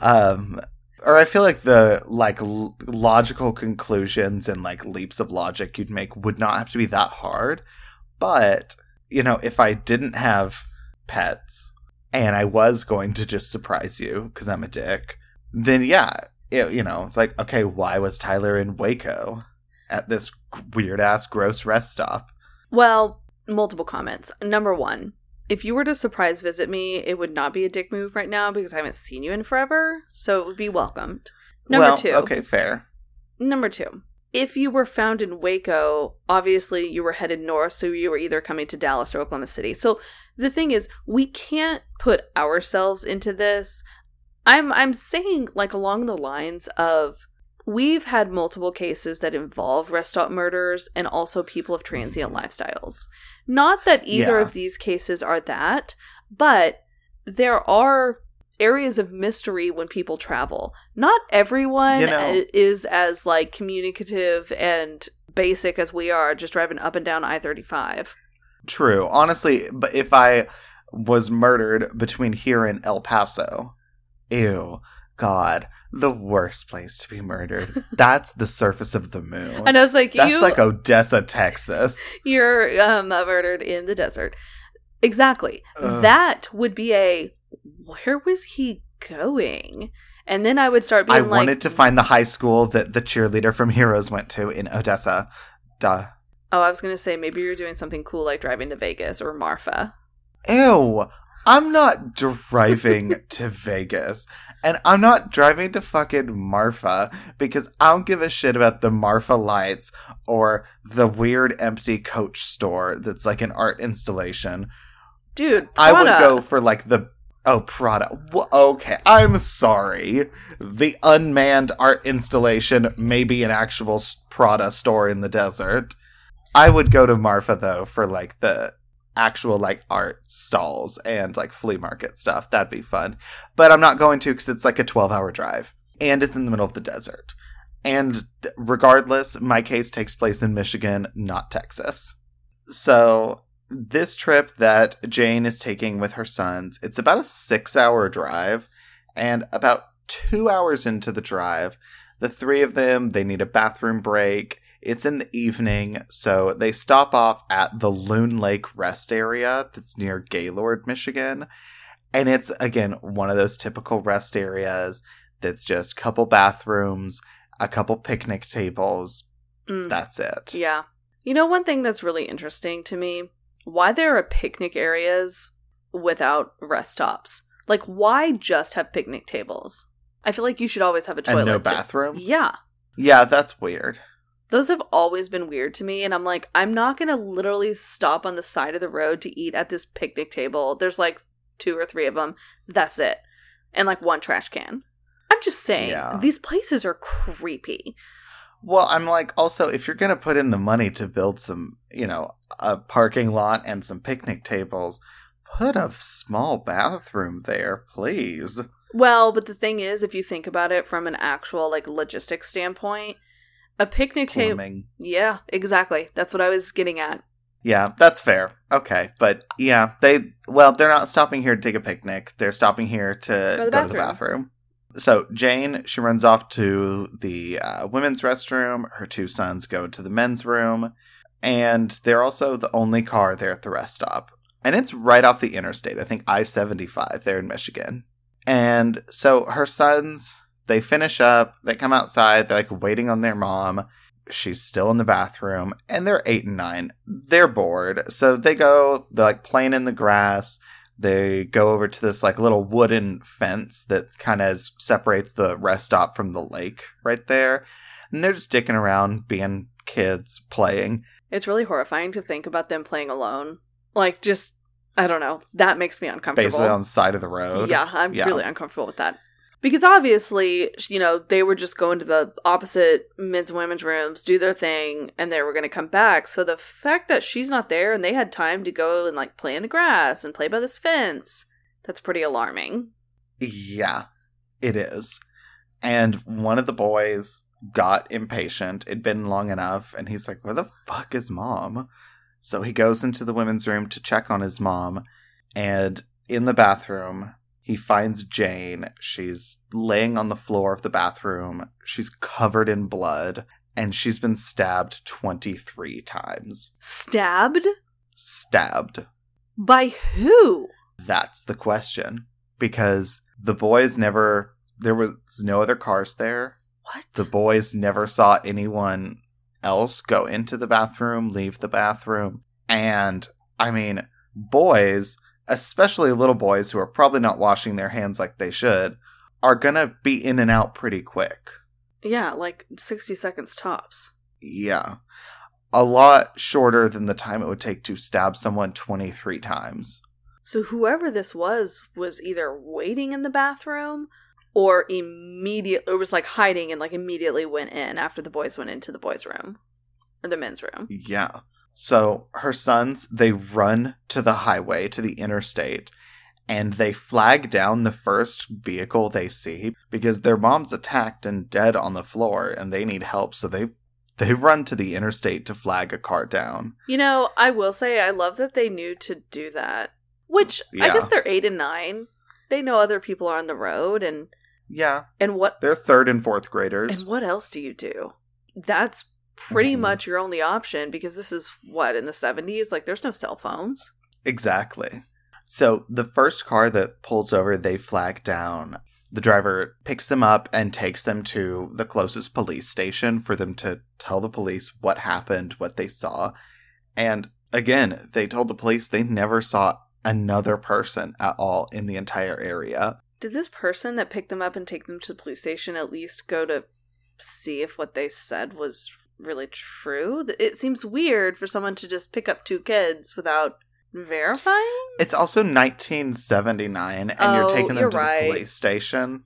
um, or I feel like the like l- logical conclusions and like leaps of logic you'd make would not have to be that hard. But, you know, if I didn't have pets and I was going to just surprise you because I'm a dick, then yeah, it, you know, it's like, okay, why was Tyler in Waco at this weird-ass gross rest stop? Well, multiple comments. Number one, if you were to surprise visit me, it would not be a dick move right now because I haven't seen you in forever, so it would be welcomed. Number well, two. Okay, fair. Number two, if you were found in Waco, obviously you were headed north, so you were either coming to Dallas or Oklahoma City. So the thing is, we can't put ourselves into this. I'm I'm saying, like, along the lines of, we've had multiple cases that involve rest stop murders and also people of transient lifestyles. Not that either yeah. of these cases are that, but there are areas of mystery when people travel. Not everyone you know, is as, like, communicative and basic as we are, just driving up and down I thirty-five. True. Honestly, but if I was murdered between here and El Paso, ew, God, the worst place to be murdered. That's the surface of the moon. And I was like, That's you... That's like Odessa, Texas. You're um, murdered in the desert. Exactly. Ugh. That would be a, where was he going? And then I would start being I like... I wanted to find the high school that the cheerleader from Heroes went to in Odessa. Duh. Oh, I was going to say, maybe you're doing something cool like driving to Vegas or Marfa. Ew. I'm not driving to Vegas, and I'm not driving to fucking Marfa because I don't give a shit about the Marfa lights or the weird empty Coach store that's like an art installation. Dude, Prada. I would go for like the oh Prada. Well, okay, I'm sorry. The unmanned art installation may be an actual Prada store in the desert. I would go to Marfa though for like the actual like art stalls and like flea market stuff. That'd be fun, but I'm not going to because it's like a twelve hour drive and it's in the middle of the desert, and regardless, my case takes place in Michigan, not Texas. So this trip that Jane is taking with her sons, it's about a six hour drive, and about two hours into the drive, the three of them, they need a bathroom break. It's in the evening, so they stop off at the Loon Lake Rest Area that's near Gaylord, Michigan. And it's, again, one of those typical rest areas that's just a couple bathrooms, a couple picnic tables. Mm. That's it. Yeah. You know, one thing that's really interesting to me, why there are picnic areas without rest stops? Like, why just have picnic tables? I feel like you should always have a toilet. And no bathroom? Too. Yeah. Yeah, that's weird. Those have always been weird to me, and I'm like, I'm not going to literally stop on the side of the road to eat at this picnic table. There's like two or three of them. That's it. And like one trash can. I'm just saying, yeah. These places are creepy. Well, I'm like, also, if you're going to put in the money to build some, you know, a parking lot and some picnic tables, put a small bathroom there, please. Well, but the thing is, if you think about it from an actual like logistics standpoint, a picnic table. Yeah, exactly. That's what I was getting at. Yeah, that's fair. Okay. But yeah, they, well, they're not stopping here to take a picnic. They're stopping here to go, the go to the bathroom. So Jane, she runs off to the uh, women's restroom. Her two sons go to the men's room. And they're also the only car there at the rest stop. And it's right off the interstate. I think I seventy-five there in Michigan. And so her sons... They finish up, they come outside, they're like waiting on their mom. She's still in the bathroom, and they're eight and nine. They're bored. So they go, they're like playing in the grass. They go over to this like little wooden fence that kind of separates the rest stop from the lake right there. And they're just dicking around, being kids, playing. It's really horrifying to think about them playing alone. Like just I don't know. That makes me uncomfortable. Basically on the side of the road. Yeah, I'm yeah. really uncomfortable with that. Because obviously, you know, they were just going to the opposite men's and women's rooms, do their thing, and they were going to come back. So the fact that she's not there and they had time to go and, like, play in the grass and play by this fence, that's pretty alarming. Yeah, it is. And one of the boys got impatient. It'd been long enough. And he's like, where the fuck is mom? So he goes into the women's room to check on his mom. And in the bathroom, he finds Jane. She's laying on the floor of the bathroom. She's covered in blood. And she's been stabbed twenty-three times. Stabbed? Stabbed. By who? That's the question. Because the boys never... There was no other cars there. What? The boys never saw anyone else go into the bathroom, leave the bathroom. And, I mean, boys, especially little boys who are probably not washing their hands like they should, are going to be in and out pretty quick. Yeah, like sixty seconds tops. Yeah. A lot shorter than the time it would take to stab someone twenty-three times. So whoever this was, was either waiting in the bathroom... Or immediately, it was like hiding and like immediately went in after the boys went into the boys' room. Or the men's room. Yeah. So her sons, they run to the highway, to the interstate. And they flag down the first vehicle they see. Because their mom's attacked and dead on the floor. And they need help. So they, they run to the interstate to flag a car down. You know, I will say I love that they knew to do that. Which, yeah. I guess they're eight and nine. They know other people are on the road and... Yeah. And what they're third and fourth graders. And what else do you do? That's pretty mm-hmm. much your only option because this is what, in the seventies? Like there's no cell phones. Exactly. So the first car that pulls over, they flag down. The driver picks them up and takes them to the closest police station for them to tell the police what happened, what they saw. And again, they told the police they never saw another person at all in the entire area. Did this person that picked them up and take them to the police station at least go to see if what they said was really true? It seems weird for someone to just pick up two kids without verifying? It's also nineteen seventy-nine, and oh, you're taking them you're to right. the police station.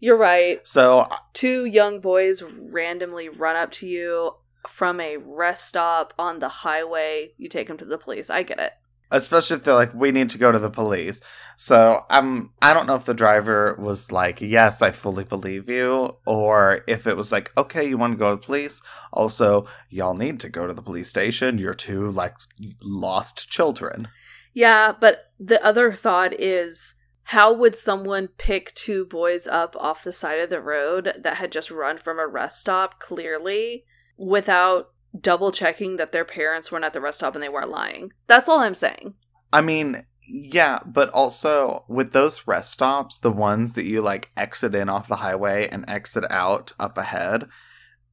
You're right. So two young boys randomly run up to you from a rest stop on the highway. You take them to the police. I get it. Especially if they're like, we need to go to the police. So um, I don't know if the driver was like, yes, I fully believe you. Or if it was like, okay, you want to go to the police? Also, y'all need to go to the police station. You're two, like, lost children. Yeah, but the other thought is, how would someone pick two boys up off the side of the road that had just run from a rest stop, clearly, without... double checking that their parents weren't at the rest stop and they weren't lying. That's all I'm saying. I mean, yeah, but also with those rest stops, the ones that you like exit in off the highway and exit out up ahead,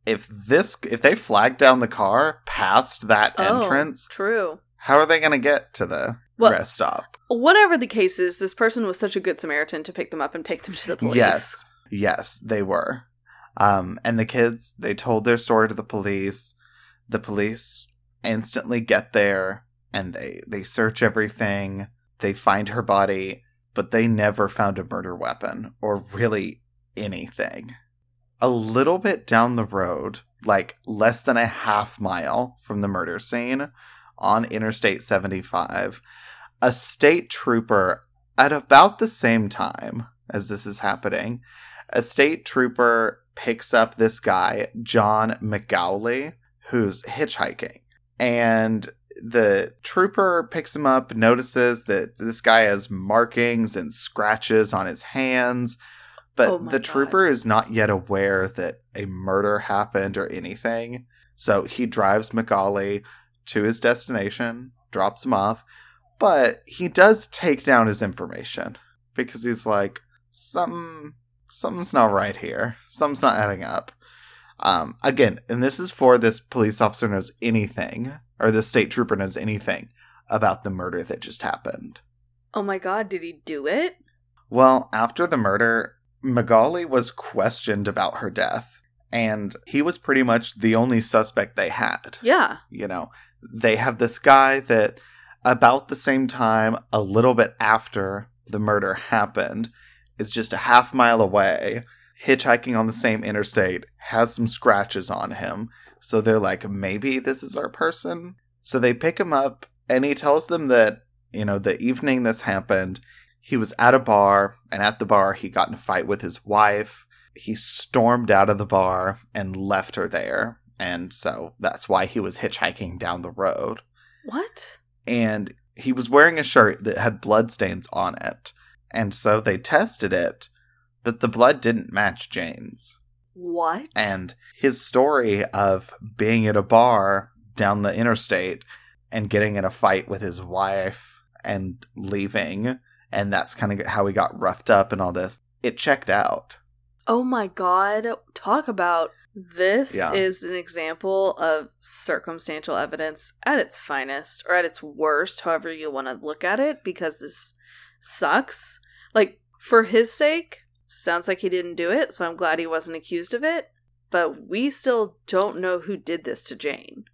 if this if they flag down the car past that oh, entrance, true. How are they going to get to the well, rest stop? Whatever the case is, this person was such a good Samaritan to pick them up and take them to the police. Yes, yes, they were. Um, and the kids, they told their story to the police. The police instantly get there, and they, they search everything. They find her body, but they never found a murder weapon or really anything. A little bit down the road, like less than a half mile from the murder scene on Interstate seventy-five, a state trooper at about the same time as this is happening, a state trooper picks up this guy, John McGowley, who's hitchhiking. And the trooper picks him up, notices that this guy has markings and scratches on his hands, but oh the trooper God. is not yet aware that a murder happened or anything. So he drives McAuley to his destination, drops him off, but he does take down his information because he's like, something, something's not right here. Something's not adding up. Um, again, and this is for this police officer knows anything, or this state trooper knows anything about the murder that just happened. Oh my God, did he do it? Well, after the murder, Magali was questioned about her death, and he was pretty much the only suspect they had. Yeah. You know, they have this guy that about the same time, a little bit after the murder happened, is just a half mile away, hitchhiking on the same interstate, has some scratches on him. So they're like, maybe this is our person. So they pick him up, and he tells them that, you know, the evening this happened, he was at a bar, and at the bar, he got in a fight with his wife. He stormed out of the bar and left her there. And so that's why he was hitchhiking down the road. What? And he was wearing a shirt that had bloodstains on it. And so they tested it, but the blood didn't match Jane's. What? And his story of being at a bar down the interstate and getting in a fight with his wife and leaving, and that's kind of how he got roughed up and all this, it checked out. Oh my God. Talk about this yeah. is an example of circumstantial evidence at its finest, or at its worst, however you want to look at it, because this sucks. Like, for his sake, sounds like he didn't do it, so I'm glad he wasn't accused of it, but we still don't know who did this to Jane.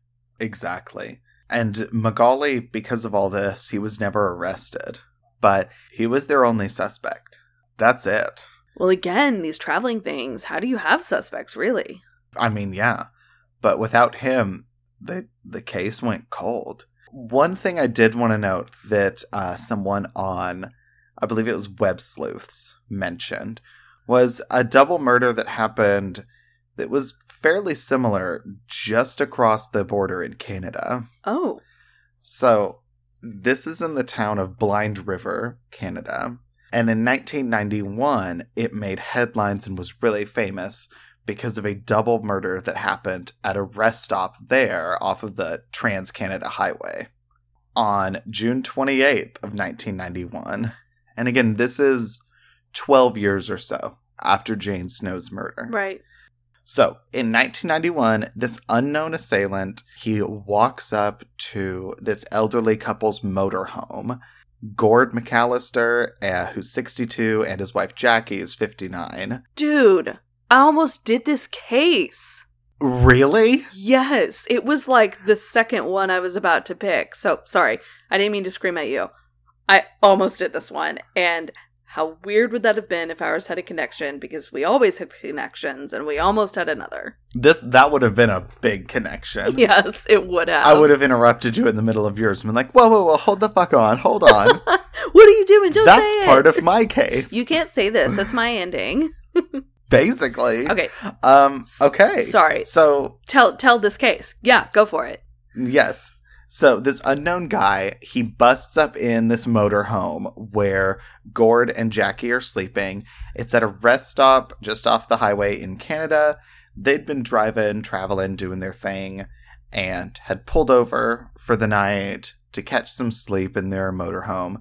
Exactly. And McGowley, because of all this, he was never arrested, but he was their only suspect. That's it. Well, again, these traveling things, how do you have suspects, really? I mean, yeah. But without him, the, the case went cold. One thing I did want to note that uh, someone on, I believe it was Web Sleuths, mentioned was a double murder that happened that was fairly similar just across the border in Canada. Oh. So this is in the town of Blind River, Canada. And in nineteen ninety-one, it made headlines and was really famous because of a double murder that happened at a rest stop there off of the Trans-Canada Highway on June twenty-eighth of nineteen ninety-one. And again, this is twelve years or so after Jane Snow's murder. Right. So in nineteen ninety-one, this unknown assailant, he walks up to this elderly couple's motorhome. Gord McAllister, uh, who's sixty-two, and his wife Jackie is fifty-nine. Dude, I almost did this case. Really? Yes. It was like the second one I was about to pick. So, sorry. I didn't mean to scream at you. I almost did this one. And how weird would that have been if ours had a connection? Because we always had connections, and we almost had another. This That would have been a big connection. Yes, it would have. I would have interrupted you in the middle of yours and been like, whoa, whoa, whoa, hold the fuck on, hold on. What are you doing? Don't That's say it. Part of my case. You can't say this. That's my ending. Basically. Okay. Um. Okay. S- sorry. So. Tell, tell this case. Yeah, go for it. Yes. So this unknown guy, he busts up in this motorhome where Gord and Jackie are sleeping. It's at a rest stop just off the highway in Canada. They'd been driving, traveling, doing their thing, and had pulled over for the night to catch some sleep in their motorhome.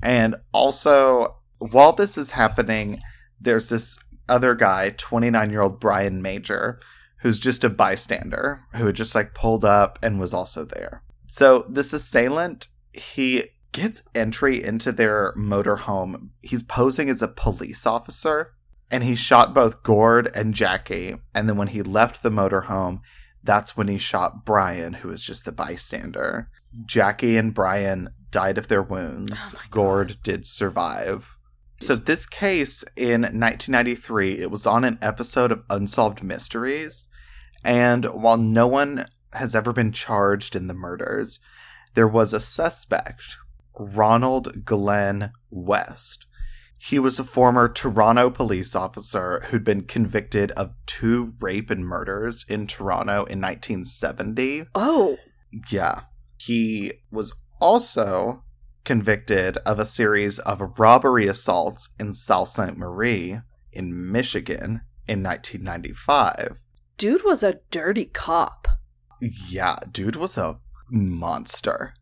And also, while this is happening, there's this other guy, twenty-nine-year-old Brian Major, who's just a bystander, who had just, like, pulled up and was also there. So this assailant, he gets entry into their motorhome. He's posing as a police officer, and he shot both Gord and Jackie. And then when he left the motorhome, that's when he shot Brian, who was just the bystander. Jackie and Brian died of their wounds. Oh my God. Gord did survive. So this case in nineteen ninety-three, it was on an episode of Unsolved Mysteries. And while no one has ever been charged in the murders, there was a suspect, Ronald Glenn West. He was a former Toronto police officer who'd been convicted of two rape and murders in Toronto in nineteen seventy. Oh. Yeah. He was also convicted of a series of robbery assaults in Sault Ste. Marie in Michigan in nineteen ninety-five. Dude was a dirty cop. Yeah, dude was a monster.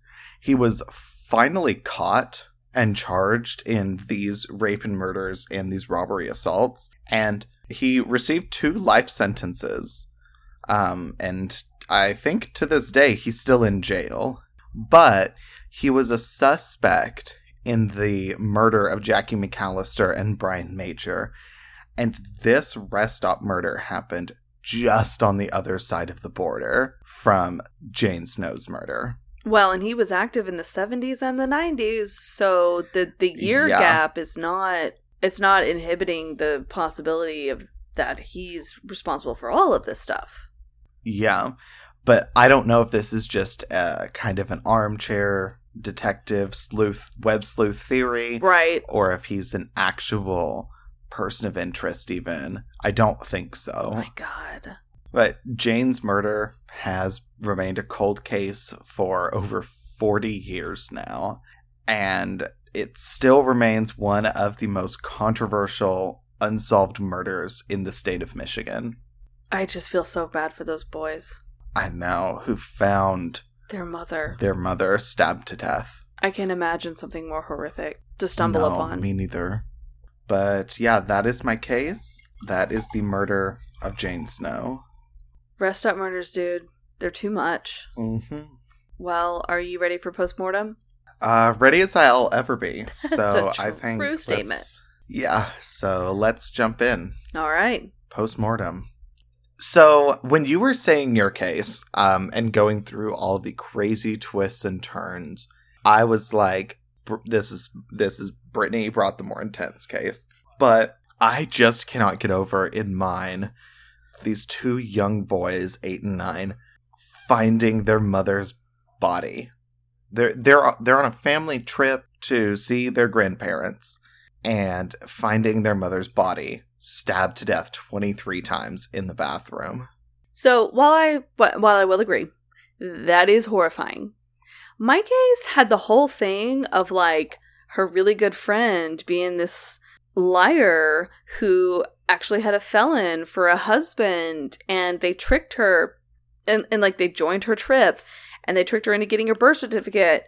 He was finally caught and charged in these rape and murders and these robbery assaults. And he received two life sentences. Um, and I think to this day, he's still in jail. But he was a suspect in the murder of Jackie McAllister and Brian Major. And this rest stop murder happened just on the other side of the border from Jane Snow's murder Well, and he was active in the seventies and the nineties, so the the year yeah. gap is not it's not inhibiting the possibility of that he's responsible for all of this stuff. Yeah, but I don't know if this is just a kind of an armchair detective sleuth web sleuth theory, right? Or if he's an actual person of interest. Even I don't think so. Oh my god. But Jane's murder has remained a cold case for over forty years now, and it still remains one of the most controversial unsolved murders in the state of Michigan. I just feel so bad for those boys. I know, who found their mother. Their mother stabbed to death. I can't imagine something more horrific to stumble no, upon. Me neither. But yeah, that is my case. That is the murder of Jane Snow. Rest up murders, dude. They're too much. Mm-hmm. Well, are you ready for postmortem? Uh, ready as I'll ever be. So I think true statement. Yeah, so let's jump in. All right. Postmortem. So when you were saying your case um, and going through all the crazy twists and turns, I was like, this is this is Brittany brought the more intense case. But I just cannot get over in mine these two young boys, eight and nine, finding their mother's body. They're they're they're on a family trip to see their grandparents and finding their mother's body stabbed to death twenty-three times in the bathroom. So while I while I will agree, that is horrifying. My case had the whole thing of like her really good friend being this liar who actually had a felon for a husband, and they tricked her and, and like they joined her trip and they tricked her into getting her birth certificate,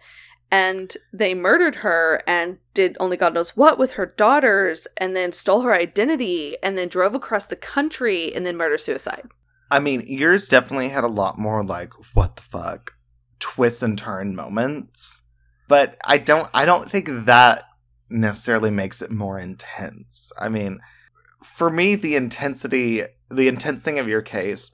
and they murdered her and did only God knows what with her daughters, and then stole her identity, and then drove across the country, and then murder suicide. I mean, yours definitely had a lot more like what the fuck twists and turn moments, but I don't I don't think that necessarily makes it more intense. I mean, for me, the intensity, the intense thing of your case,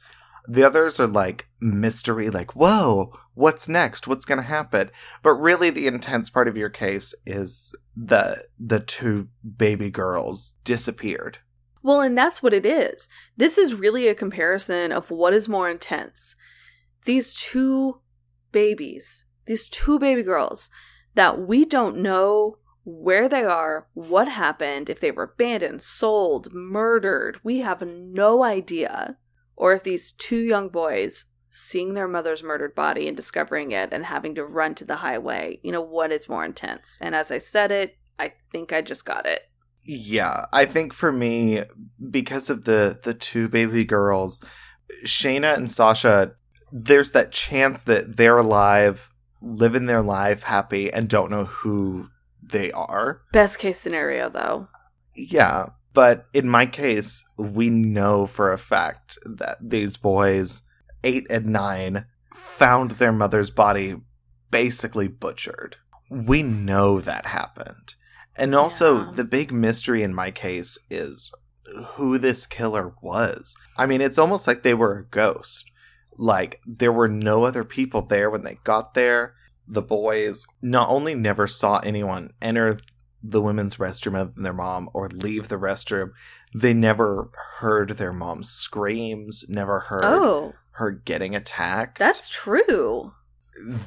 the others are like mystery, like, whoa, what's next? What's going to happen? But really, the intense part of your case is the the two baby girls disappeared. Well, and that's what it is. This is really a comparison of what is more intense. These two babies, these two baby girls that we don't know where they are, what happened, if they were abandoned, sold, murdered. We have no idea. Or if these two young boys seeing their mother's murdered body and discovering it and having to run to the highway, you know, what is more intense? And as I said it, I think I just got it. Yeah, I think for me, because of the, the two baby girls, Shayna and Sasha, there's that chance that they're alive, living their life happy, and don't know who they are. Best case scenario, though. Yeah. But in my case, we know for a fact that these boys, eight and nine, found their mother's body basically butchered. We know that happened. And also, yeah. The big mystery in my case is who this killer was. I mean, it's almost like they were a ghost. Like, there were no other people there when they got there. The boys not only never saw anyone enter the women's restroom other than their mom or leave the restroom, they never heard their mom's screams, never heard oh, her getting attacked. That's true.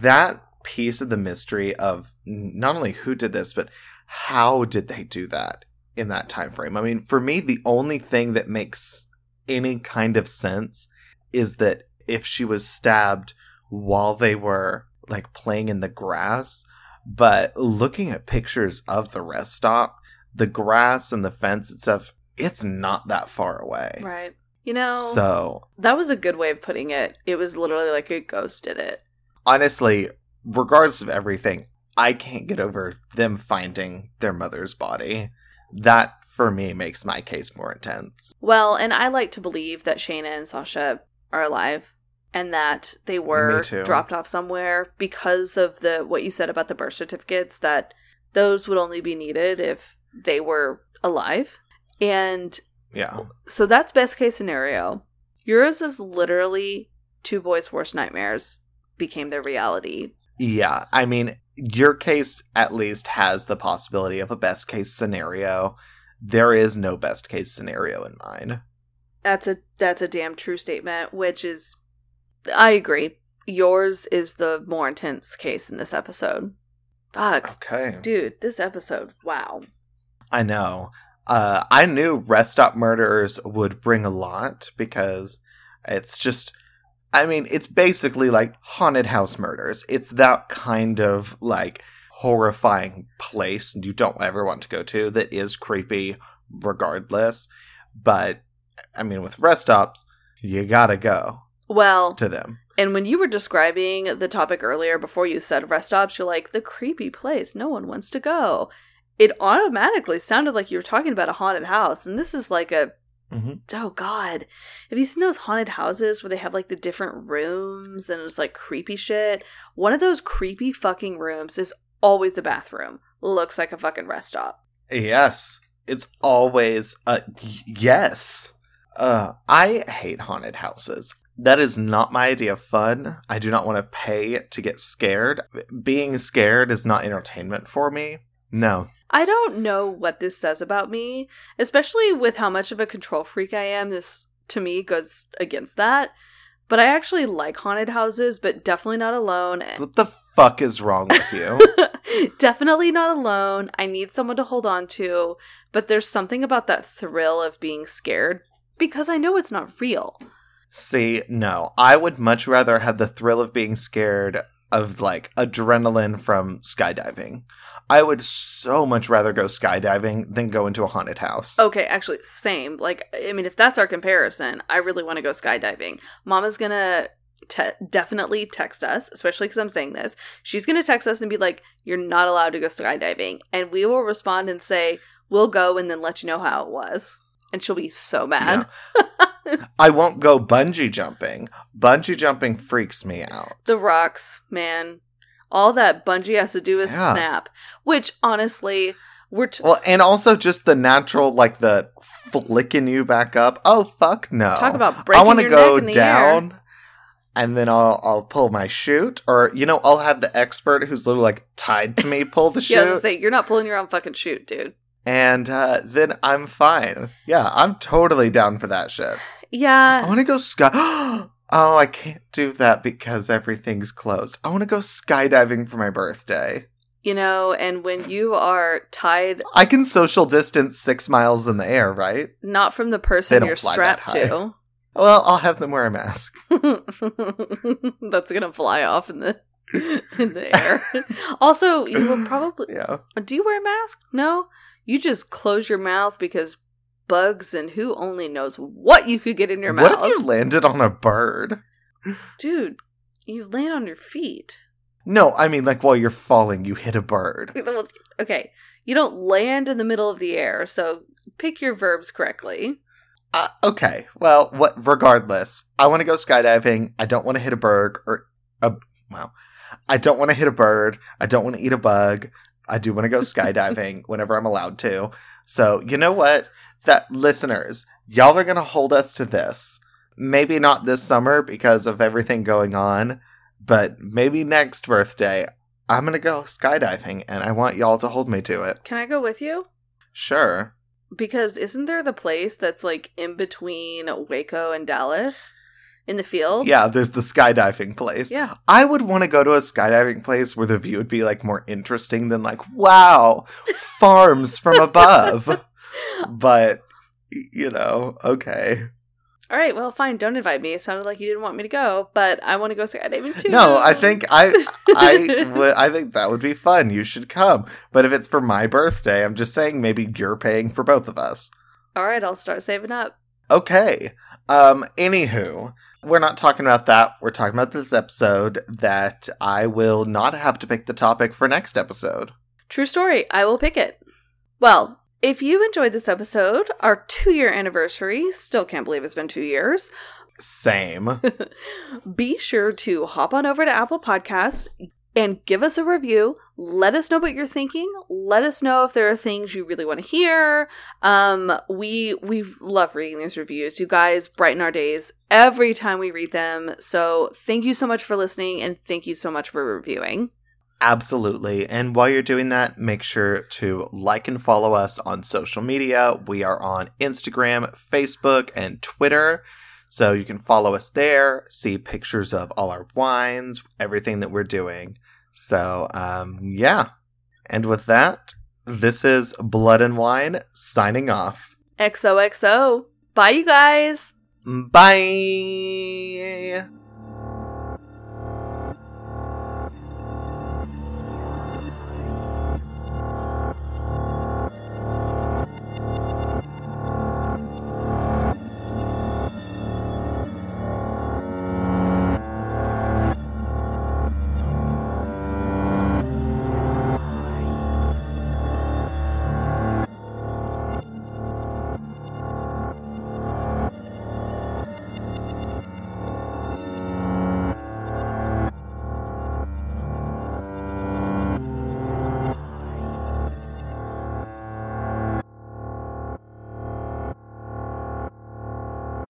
That piece of the mystery of not only who did this, but how did they do that in that time frame? I mean, for me, the only thing that makes any kind of sense is that if she was stabbed while they were like playing in the grass. But looking at pictures of the rest stop, the grass and the fence and stuff, it's not that far away. Right. You know, so that was a good way of putting it. It was literally like a ghost did it. Honestly, regardless of everything, I can't get over them finding their mother's body. That, for me, makes my case more intense. Well, and I like to believe that Shayna and Sasha are alive. And that they were dropped off somewhere because of the what you said about the birth certificates, that those would only be needed if they were alive. And yeah, so that's best case scenario. Yours is literally two boys' worst nightmares became their reality. Yeah, I mean, your case at least has the possibility of a best case scenario. There is no best case scenario in mind. That's a that's a damn true statement, which is, I agree. Yours is the more intense case in this episode. Fuck. Okay. Dude, this episode, wow. I know. Uh, I knew Rest Stop Murders would bring a lot because it's just, I mean, it's basically like haunted house murders. It's that kind of like horrifying place you don't ever want to go to that is creepy regardless. But, I mean, with rest stops, you gotta go well to them. And when you were describing the topic earlier before you said rest stops, you're like, the creepy place no one wants to go. It automatically sounded like you were talking about a haunted house. And this is like a, mm-hmm. oh God, have you seen those haunted houses where they have like the different rooms and it's like creepy shit? One of those creepy fucking rooms is always a bathroom. Looks like a fucking rest stop. Yes. It's always a y- yes. Uh, I hate haunted houses. That is not my idea of fun. I do not want to pay to get scared. Being scared is not entertainment for me. No. I don't know what this says about me, especially with how much of a control freak I am. This, to me, goes against that. But I actually like haunted houses, but definitely not alone. What the fuck is wrong with you? Definitely not alone. I need someone to hold on to. But there's something about that thrill of being scared because I know it's not real. See, no. I would much rather have the thrill of being scared of, like, adrenaline from skydiving. I would so much rather go skydiving than go into a haunted house. Okay, actually, same. Like, I mean, if that's our comparison, I really want to go skydiving. Mama's gonna te- definitely text us, especially because I'm saying this. She's gonna text us and be like, you're not allowed to go skydiving. And we will respond and say, we'll go and then let you know how it was. And she'll be so mad. Yeah. I won't go bungee jumping. Bungee jumping freaks me out. The rocks, man. All that bungee has to do is yeah. snap. Which, honestly, we're... T- well, and also just the natural, like, the flicking you back up. Oh, fuck no. Talk about breaking your neck in the air. I want to go down, and then I'll I'll pull my chute. Or, you know, I'll have the expert who's literally, like, tied to me pull the chute. Yeah, I was going to say, you're not pulling your own fucking chute, dude. And uh, then I'm fine. Yeah, I'm totally down for that shit. Yeah. I want to go sky... oh, I can't do that because everything's closed. I want to go skydiving for my birthday. You know, and when you are tied... I can social distance six miles in the air, right? Not from the person you're strapped to. Well, I'll have them wear a mask. That's going to fly off in the... in the air. Also, you will probably... Yeah. Do you wear a mask? No? You just close your mouth because bugs and who only knows what you could get in your mouth. What if you landed on a bird? Dude, you land on your feet. No, I mean, like, while you're falling, you hit a bird. Okay, you don't land in the middle of the air, so pick your verbs correctly. Uh, okay, well, what? Regardless, I want to go skydiving. I don't want to hit a bird or a... Wow. I don't want to hit a bird. I don't want to eat a bug. I do want to go skydiving whenever I'm allowed to. So, you know what? That listeners, y'all are going to hold us to this. Maybe not this summer because of everything going on, but maybe next birthday, I'm going to go skydiving and I want y'all to hold me to it. Can I go with you? Sure. Because isn't there the place that's like in between Waco and Dallas? In the field? Yeah, there's the skydiving place. Yeah. I would want to go to a skydiving place where the view would be, like, more interesting than, like, wow, farms from above. But, you know, okay. All right, well, fine, don't invite me. It sounded like you didn't want me to go, but I want to go skydiving, too. No, I think I, I, w- I think that would be fun. You should come. But if it's for my birthday, I'm just saying maybe you're paying for both of us. All right, I'll start saving up. Okay. Um, anywho... We're not talking about that. We're talking about this episode that I will not have to pick the topic for next episode. True story. I will pick it. Well, if you enjoyed this episode, our two-year anniversary, still can't believe it's been two years. Same. Be sure to hop on over to Apple Podcasts, and give us a review. Let us know what you're thinking. Let us know if there are things you really want to hear. Um, we we love reading these reviews. You guys brighten our days every time we read them. So thank you so much for listening, and thank you so much for reviewing. Absolutely. And while you're doing that, make sure to like and follow us on social media. We are on Instagram, Facebook, and Twitter. So you can follow us there, see pictures of all our wines, everything that we're doing. So, um, yeah. And with that, this is Blood and Wine signing off. X O X O. Bye, you guys. Bye.